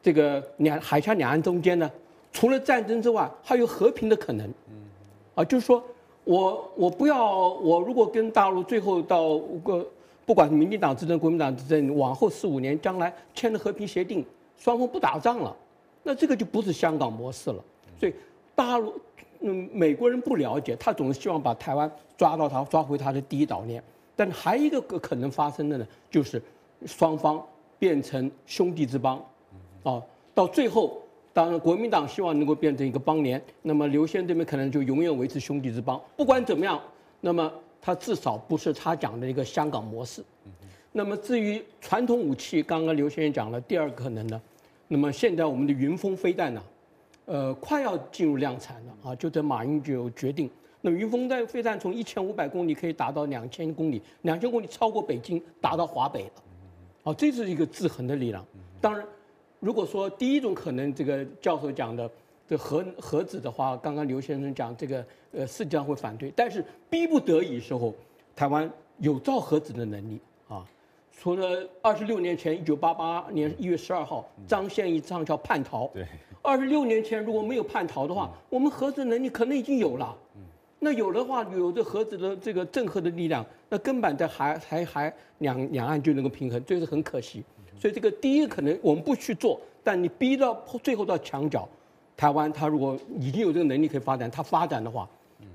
这个两海峡两岸中间呢，除了战争之外，还有和平的可能。啊，就是说我我不要我如果跟大陆最后到个不管民进党执政、国民党执政，往后四五年将来签了和平协定，双方不打仗了，那这个就不是香港模式了。所以大陆嗯美国人不了解，他总是希望把台湾抓到他抓回他的第一岛链。但还有一个可能发生的呢，就是双方。 变成兄弟之邦，啊，到最后，当然国民党希望能够变成一个邦联，那么刘先这边可能就永远维持兄弟之邦。不管怎么样，那么他至少不是他讲的一个香港模式。那么至于传统武器，刚刚刘先讲了第二个可能呢，那么现在我们的云峰飞弹呢、啊，呃，快要进入量产了啊，就等马英九决定。那云峰的飞弹从一千五百公里可以达到两千公里，两千公里超过北京，达到华北了。 哦，这是一个制衡的力量。当然，如果说第一种可能，这个教授讲的这核核子的话，刚刚刘先生讲这个，呃，世界上会反对，但是逼不得已时候，台湾有造核子的能力啊。除了二十六年前，一九八八年一月十二号，张献义上校叛逃。对，二十六年前如果没有叛逃的话，我们核子能力可能已经有了。嗯，那有的话，有这核子的这个震慑的力量，那根本在还还还两两岸就能够平衡，这是很可惜。所以这个第一可能我们不去做，但你逼到最后到墙角。台湾，它如果已经有这个能力可以发展，它发展的话，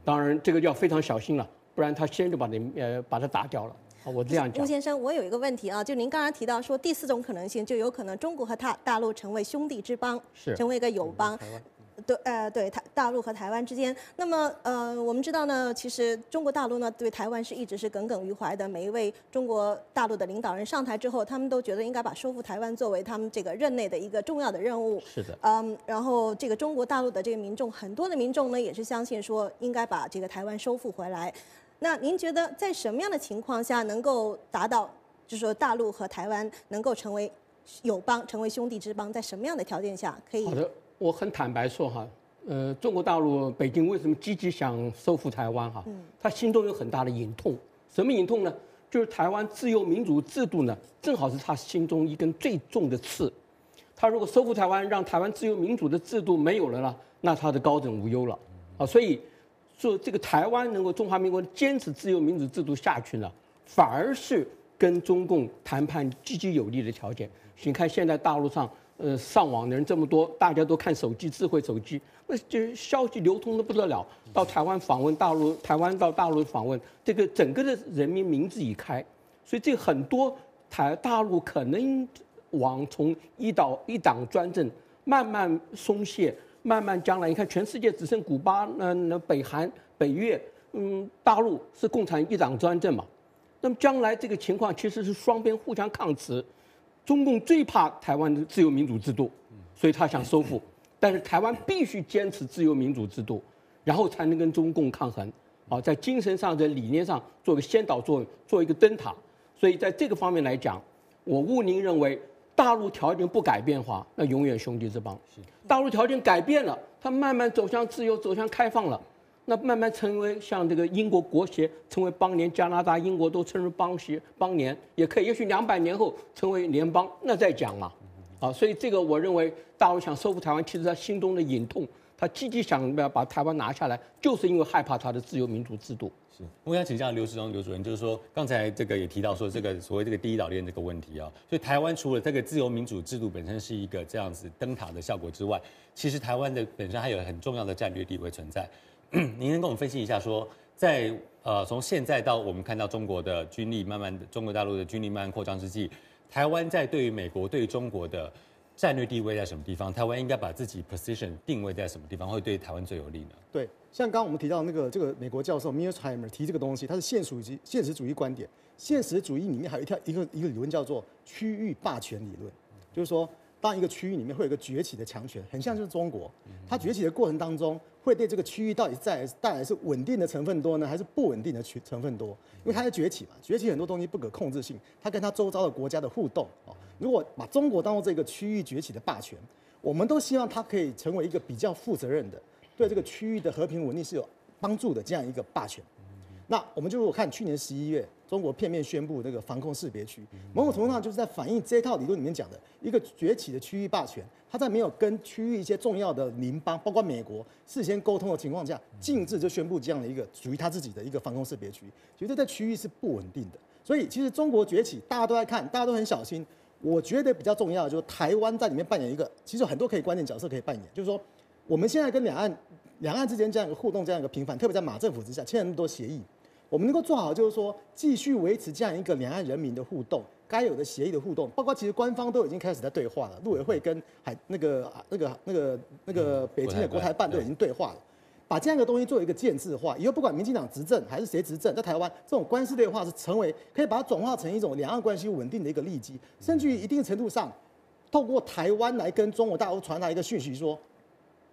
当然这个要非常小心了，不然它先就把你呃把它打掉了。我这样讲，吴先生，我有一个问题啊，就您刚才提到说第四种可能性，就有可能中国和大大陆成为兄弟之邦，是成为一个友邦。对，呃，对，台大陆和台湾之间，那么，呃，我们知道呢，其实中国大陆呢对台湾是一直是耿耿于怀的。每一位中国大陆的领导人上台之后，他们都觉得应该把收复台湾作为他们这个任内的一个重要的任务。是的。嗯，然后这个中国大陆的这个民众，很多的民众呢也是相信说应该把这个台湾收复回来。那您觉得在什么样的情况下能够达到，就是说大陆和台湾能够成为友邦、成为兄弟之邦，在什么样的条件下可以？好的。我很坦白说哈，呃，中国大陆北京为什么积极想收复台湾哈？他心中有很大的隐痛，什么隐痛呢？就是台湾自由民主制度呢，正好是他心中一根最重的刺。他如果收复台湾，让台湾自由民主的制度没有了呢，那他的高枕无忧了啊。所以，说这个台湾能够中华民国坚持自由民主制度下去呢，反而是跟中共谈判积极有利的条件。你看现在大陆上。呃，上网的人这么多，大家都看手机，智慧手机，那就是消息流通的不得了。到台湾访问大陆，台湾到大陆访问，这个整个的人民民智已开，所以这很多台大陆可能往从一岛一党专政慢慢松懈，慢慢将来你看全世界只剩古巴、嗯、呃、北韩、北越，嗯，大陆是共产一党专政嘛，那么将来这个情况其实是双边互相抗持。中共最怕台湾的自由民主制度，所以他想收复，但是台湾必须坚持自由民主制度，然后才能跟中共抗衡。啊，在精神上、在理念上做个先导作用，做一个灯塔。所以在这个方面来讲，我毋宁认为，大陆条件不改变的话，那永远兄弟之邦。大陆条件改变了，它慢慢走向自由，走向开放了，那慢慢成为像这个英国国协成为邦联，加拿大、英国都成为邦协邦联，也可以，也许两百年后成为联邦，那再讲嘛，啊，所以这个我认为大陆想收复台湾，其实他心中的隐痛，他积极想要把台湾拿下来，就是因为害怕他的自由民主制度。是，我想请教刘时中刘主任，就是说刚才这个也提到说这个所谓这个第一岛链这个问题啊，所以台湾除了这个自由民主制度本身是一个这样子灯塔的效果之外，其实台湾的本身还有很重要的战略地位存在。您能跟我们分析一下说，在呃从现在到我们看到中国的军力慢慢中国大陆的军力慢慢扩张之际，台湾在对于美国对于中国的战略地位在什么地方？台湾应该把自己 position 定位在什么地方，会对台湾最有利呢？对，像刚刚我们提到那个这个美国教授 Mearsheimer 提这个东西，他是现属于现实主义观点。现实主义里面还有一条一个一个理论叫做区域霸权理论，就是说。当一个区域里面会有一个崛起的强权，很像就是中国，它崛起的过程当中，会对这个区域到底带来带来是稳定的成分多呢，还是不稳定的成分多？因为它在崛起嘛，崛起很多东西不可控制性，它跟它周遭的国家的互动啊。如果把中国当作这个区域崛起的霸权，我们都希望它可以成为一个比较负责任的，对这个区域的和平稳定是有帮助的这样一个霸权。那我们就如果看去年十一月，中国片面宣布这个防空识别区，某种程度上就是在反映这套理论里面讲的一个崛起的区域霸权，它在没有跟区域一些重要的邻邦，包括美国事先沟通的情况下，径自就宣布这样的一个属于它自己的一个防空识别区，觉得在区域是不稳定的。所以其实中国崛起，大家都在看，大家都很小心。我觉得比较重要的就是台湾在里面扮演一个，其实有很多可以关键角色可以扮演，就是说我们现在跟两岸两岸之间这样一个互动，这样一个频繁，特别在马政府之下签了那么多协议。我们能够做好，就是说继续维持这样一个两岸人民的互动，该有的协议的互动，包括其实官方都已经开始在对话了，陆委会跟海那个那个那个那个北京的国台办都已经对话了，把这样一个东西做一个建制化，以后不管民进党执政还是谁执政，在台湾这种官司对话是成为可以把它转化成一种两岸关系稳定的一个利基，甚至于一定程度上，透过台湾来跟中国大陆传达一个讯息说，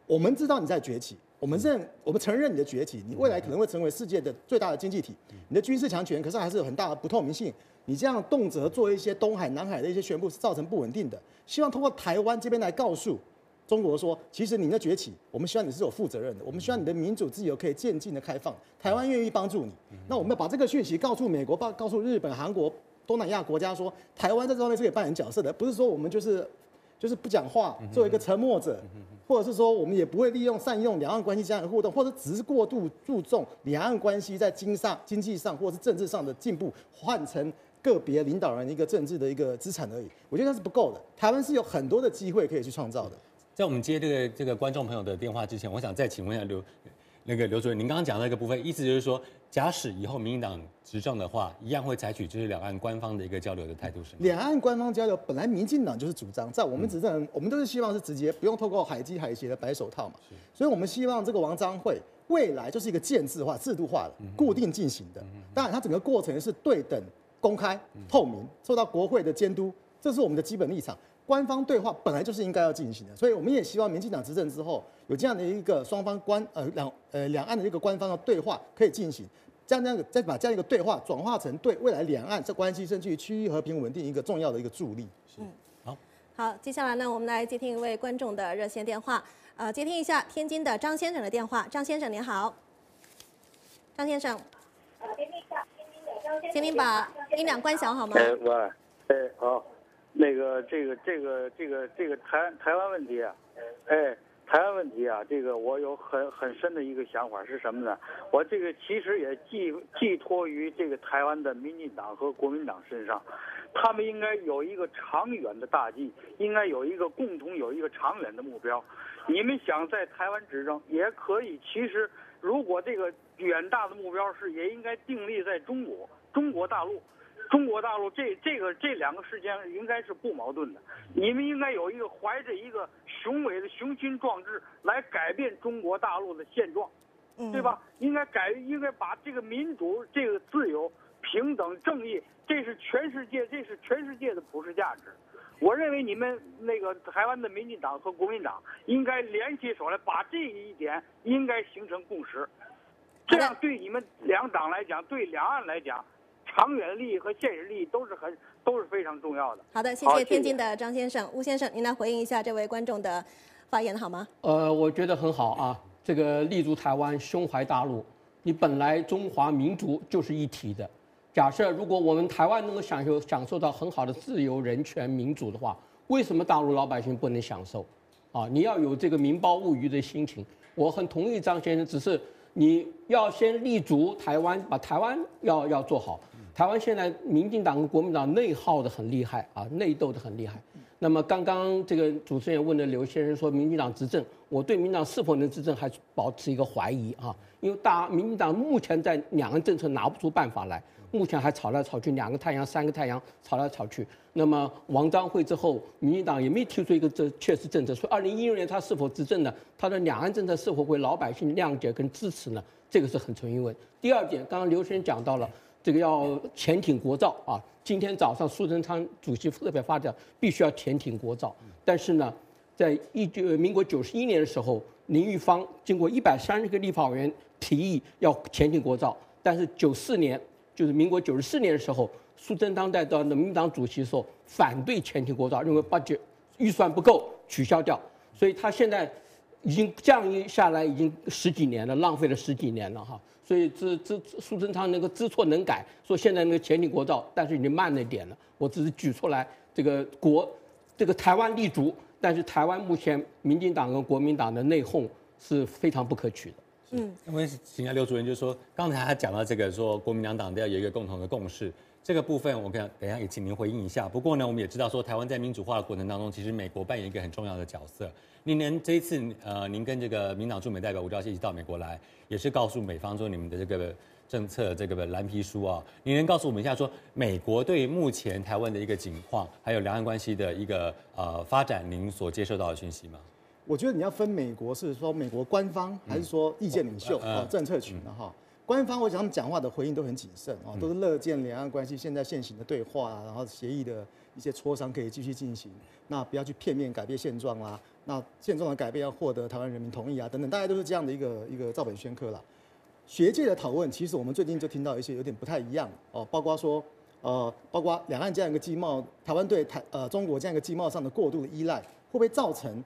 我们知道你在崛起。我们认，我们承认你的崛起，你未来可能会成为世界的最大的经济体，你的军事强权可是还是有很大的不透明性。你这样动辄做一些东海、南海的一些宣布，是造成不稳定的。希望通过台湾这边来告诉中国说，其实你的崛起，我们希望你是有负责任的，我们希望你的民主自由可以渐进的开放，台湾愿意帮助你。那我们把这个讯息告诉美国，告诉日本、韩国、东南亚国家说，台湾在这方面是可以扮演角色的，不是说我们就是就是不讲话，作为一个沉默者，或者是说我们也不会利用善用两岸关系这样的互动，或者只是过度注重两岸关系在经上、经济上或者是政治上的进步，换成个别领导人一个政治的一个资产而已。我觉得那是不够的，台湾是有很多的机会可以去创造的。在我们接这个这个观众朋友的电话之前，我想再请问一下刘那个刘主任，您刚刚讲到一个部分，意思就是说，假使以后民进党执政的话，一样会采取就是两岸官方的一个交流的态度是吗？两岸官方交流本来民进党就是主张，在我们执政，嗯、我们都是希望是直接不用透过海基海协的白手套嘛，所以我们希望这个王章会未来就是一个建制化、制度化的、固定进行的，嗯、当然它整个过程是对等、公开、透明，受到国会的监督，这是我们的基本立场。官方对话本来就是应该要进行的，所以我们也希望民进党执政之后有这样的一个双方官呃两呃两岸的一个官方的对话可以进行，这样这样再把这样一个对话转化成对未来两岸这关系甚至于区域和平稳定一个重要的一个助力。嗯，好，好，接下来呢，我们来接听一位观众的热线电话，呃，接听一下天津的张先生的电话。张先生您好，张先生，呃，接听一下天津的张先生，请您把音量关小好吗？哎，喂，哎，好。那个这个这个这个这个台台湾问题啊，哎，台湾问题啊，这个我有很很深的一个想法是什么呢？我这个其实也寄寄托于这个台湾的民进党和国民党身上，他们应该有一个长远的大计，应该有一个共同有一个长远的目标。你们想在台湾执政也可以，其实如果这个远大的目标是，也应该定立在中国中国大陆。中国大陆这这个这两个事件应该是不矛盾的，你们应该有一个怀着一个雄伟的雄心壮志来改变中国大陆的现状，对吧？应该改，应该把这个民主、这个自由、平等、正义，这是全世界，这是全世界的普世价值。我认为你们那个台湾的民进党和国民党应该联起手来，把这一点应该形成共识，这样对你们两党来讲，对两岸来讲，长远利益和现实利益都是很都是非常重要的。好的，谢谢天津的张先生。吴先生，您来回应一下这位观众的发言好吗？呃，我觉得很好啊，这个立足台湾，胸怀大陆。你本来中华民族就是一体的。假设如果我们台湾能够享受享受到很好的自由、人权、民主的话，为什么大陆老百姓不能享受？啊，你要有这个民胞物娱的心情。我很同意张先生，只是你要先立足台湾，把台湾要要做好。台湾现在民进党跟国民党内耗的很厉害啊，内斗的很厉害。那么刚刚这个主持人问的刘先生说，民进党执政，我对民进党是否能执政还保持一个怀疑啊，因为大民进党目前在两岸政策拿不出办法来，目前还吵来吵去，两个太阳三个太阳吵来吵去。那么王章会之后，民进党也没提出一个这确实政策，说二零一六年他是否执政呢？他的两岸政策是否为老百姓谅解跟支持呢？这个是很存疑问。第二点，刚刚刘先生讲到了。这个要潜艇国造啊！今天早上苏贞昌主席特别发表，必须要潜艇国造。但是呢，在一九民国九十一年的时候，林玉芳经过一百三十个立法委员提议要潜艇国造，但是九四年，就是民国九十四年的时候，苏贞昌在到民党主席说反对潜艇国造，认为budget预算不够，取消掉。所以他现在已经降一下来，已经十几年了，浪费了十几年了哈。所以这这苏贞昌能够知错能改，说现在那个潜艇国造，但是已经慢了一点了。我只是举出来这个国，这个台湾立足，但是台湾目前民进党跟国民党的内讧是非常不可取的。嗯，我也请一下刘主任，就是说刚才他讲到这个，说国民两党都要有一个共同的共识，这个部分我跟等一下也请您回应一下。不过呢，我们也知道说台湾在民主化的过程当中，其实美国扮演一个很重要的角色。您连这一次，呃，您跟这个民党驻美代表吴钊燮一起到美国来，也是告诉美方说你们的这个政策这个蓝皮书啊，您能告诉我们一下说美国对目前台湾的一个情况，还有两岸关系的一个呃发展，您所接受到的讯息吗？我觉得你要分美国是说美国官方还是说意见领袖、嗯、啊政策群的哈。嗯官方，我想他们讲话的回应都很谨慎啊，都是乐见两岸关系现在现行的对话，然后协议的一些磋商可以继续进行，那不要去片面改变现状啦、啊，那现状的改变要获得台湾人民同意啊，等等，大概都是这样的一个一个照本宣科啦。学界的讨论，其实我们最近就听到一些有点不太一样哦，包括说呃，包括两岸这样一个经贸，台湾对台呃中国这样一个经贸上的过度的依赖，会不会造成？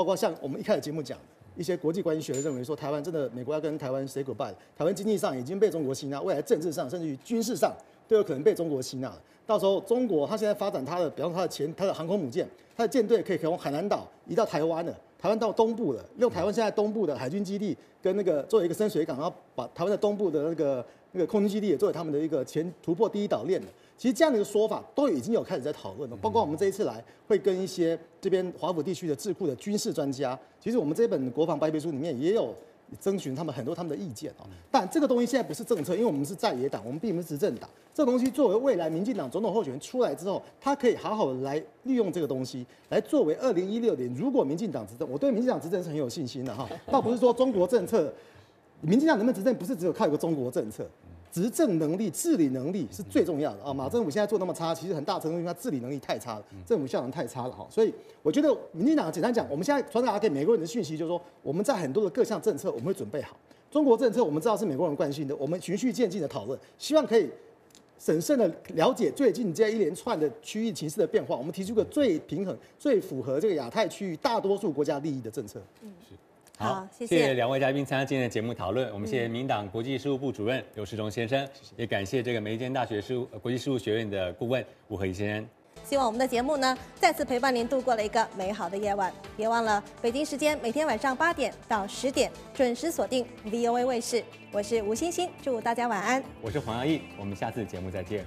包括像我们一开始节目讲，一些国际关系学认为说，台湾真的美国要跟台湾 say goodbye， 台湾经济上已经被中国吸纳，未来政治上甚至于军事上都有可能被中国吸纳了。到时候中国它现在发展它的，比方说它的前它的航空母舰，它的舰队可以从海南岛移到台湾了。 台湾到东部了，用台湾现在东部的海军基地跟那个作为一个深水港，然后把台湾的东部的那个那个空军基地也作为他们的一个前突破第一岛链的。其实这样的一个说法都已经有开始在讨论了，包括我们这一次来会跟一些这边华府地区的智库的军事专家，其实我们这本国防白皮书里面也有征询他们很多他们的意见啊。但这个东西现在不是政策，因为我们是在野党，我们并不是执政党。这个东西作为未来民进党总统候选人出来之后，他可以好好来。 利用这个东西来作为二零一六年，如果民进党执政，我对民进党执政是很有信心的哈。倒不是说中国政策，民进党能不能执政，不是只有靠一个中国政策，执政能力、治理能力是最重要的啊。马政府现在做那么差，其实很大程度因为他治理能力太差了，政府效能太差了哈。所以我觉得民进党简单讲，我们现在传达给美国人的讯息就是说，我们在很多的各项政策，我们会准备好。中国政策我们知道是美国人惯性的，我们循序渐进的讨论，希望可以。 审慎的了解最近这一连串的区域情势的变化，我们提出个最平衡、最符合这个亚太区域大多数国家利益的政策。嗯，是。好，好谢谢两位嘉宾参加今天的节目讨论。我们谢谢民党国际事务部主任刘世忠先生，嗯、也感谢这个梅坚大学事务国际事务学院的顾问吴和宜先生。希望我们的节目呢，再次陪伴您度过了一个美好的夜晚。别忘了北京时间每天晚上八点到十点准时锁定 V O A 卫视。 我是吴欣欣，祝大家晚安。我是黄耀义，我们下次节目再见。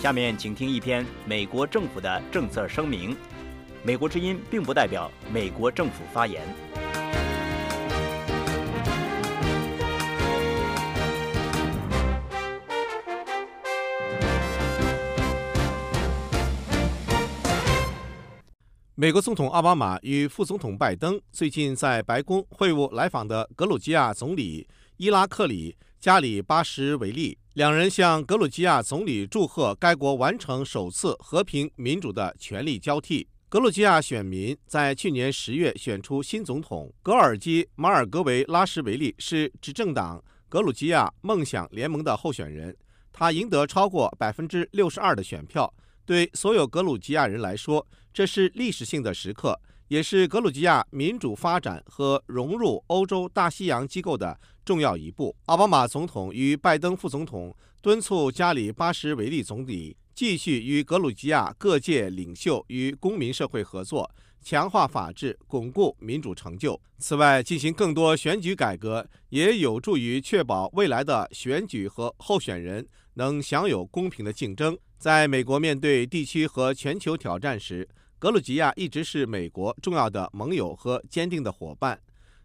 下面请听一篇美国政府的政策声明。 美国之音并不代表美国政府发言。美国总统奥巴马与副总统拜登最近在白宫会晤来访的格鲁吉亚总理伊拉克里加里巴什维利，两人向格鲁吉亚总理祝贺该国完成首次和平民主的权力交替。 格鲁吉亚选民在去年十月选出新总统格尔基马尔格维拉什维利是执政党格鲁吉亚梦想联盟的候选人，他赢得超过 百分之六十二 的选票。对所有格鲁吉亚人来说，这是历史性的时刻，也是格鲁吉亚民主发展和融入欧洲大西洋机构的重要一步。奥巴马总统与拜登副总统敦促加里巴什维利总理。 继续与格鲁吉亚各界领袖与公民社会合作，强化法治，巩固民主成就。此外，进行更多选举改革也有助于确保未来的选举和候选人能享有公平的竞争。在美国面对地区和全球挑战时，格鲁吉亚一直是美国重要的盟友和坚定的伙伴。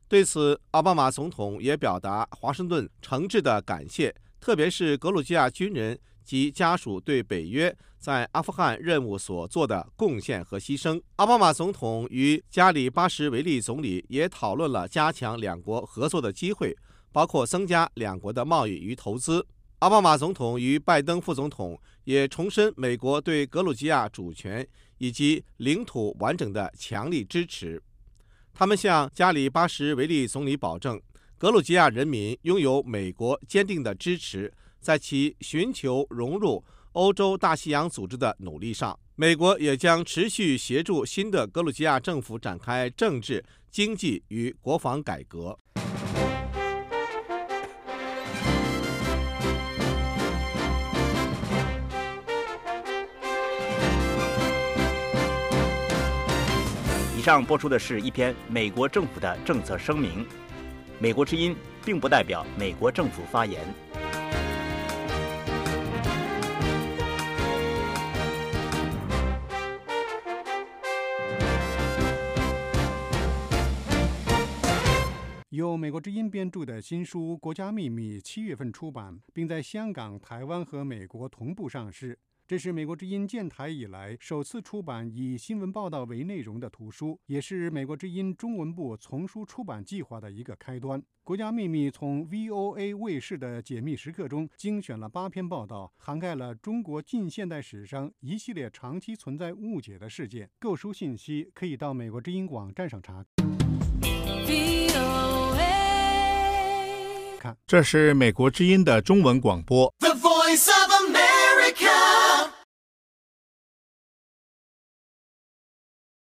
对此，奥巴马总统也表达华盛顿诚挚的感谢，特别是格鲁吉亚军人。 及家属对北约在阿富汗任务所做的贡献和牺牲。奥巴马总统与加里巴什维利总理也讨论了加强两国合作的机会，包括增加两国的贸易与投资。奥巴马总统与拜登副总统也重申美国对格鲁吉亚主权以及领土完整的强力支持。他们向加里巴什维利总理保证，格鲁吉亚人民拥有美国坚定的支持。 在其寻求融入欧洲大西洋组织的努力上，美国也将持续协助新的格鲁吉亚政府展开政治、经济与国防改革。以上播出的是一篇美国政府的政策声明，美国之音并不代表美国政府发言。 由美国之音编著的新书《国家秘密》七月份出版，并在香港、台湾和美国同步上市。这是美国之音建台以来首次出版以新闻报道为内容的图书，也是美国之音中文部丛书出版计划的一个开端。国家秘密从 V O A 卫视的解密时刻中精选了八篇报道，涵盖了中国近现代史上一系列长期存在误解的事件。购书信息可以到美国之音网站上查。这是美国之音的中文广播。The Voice of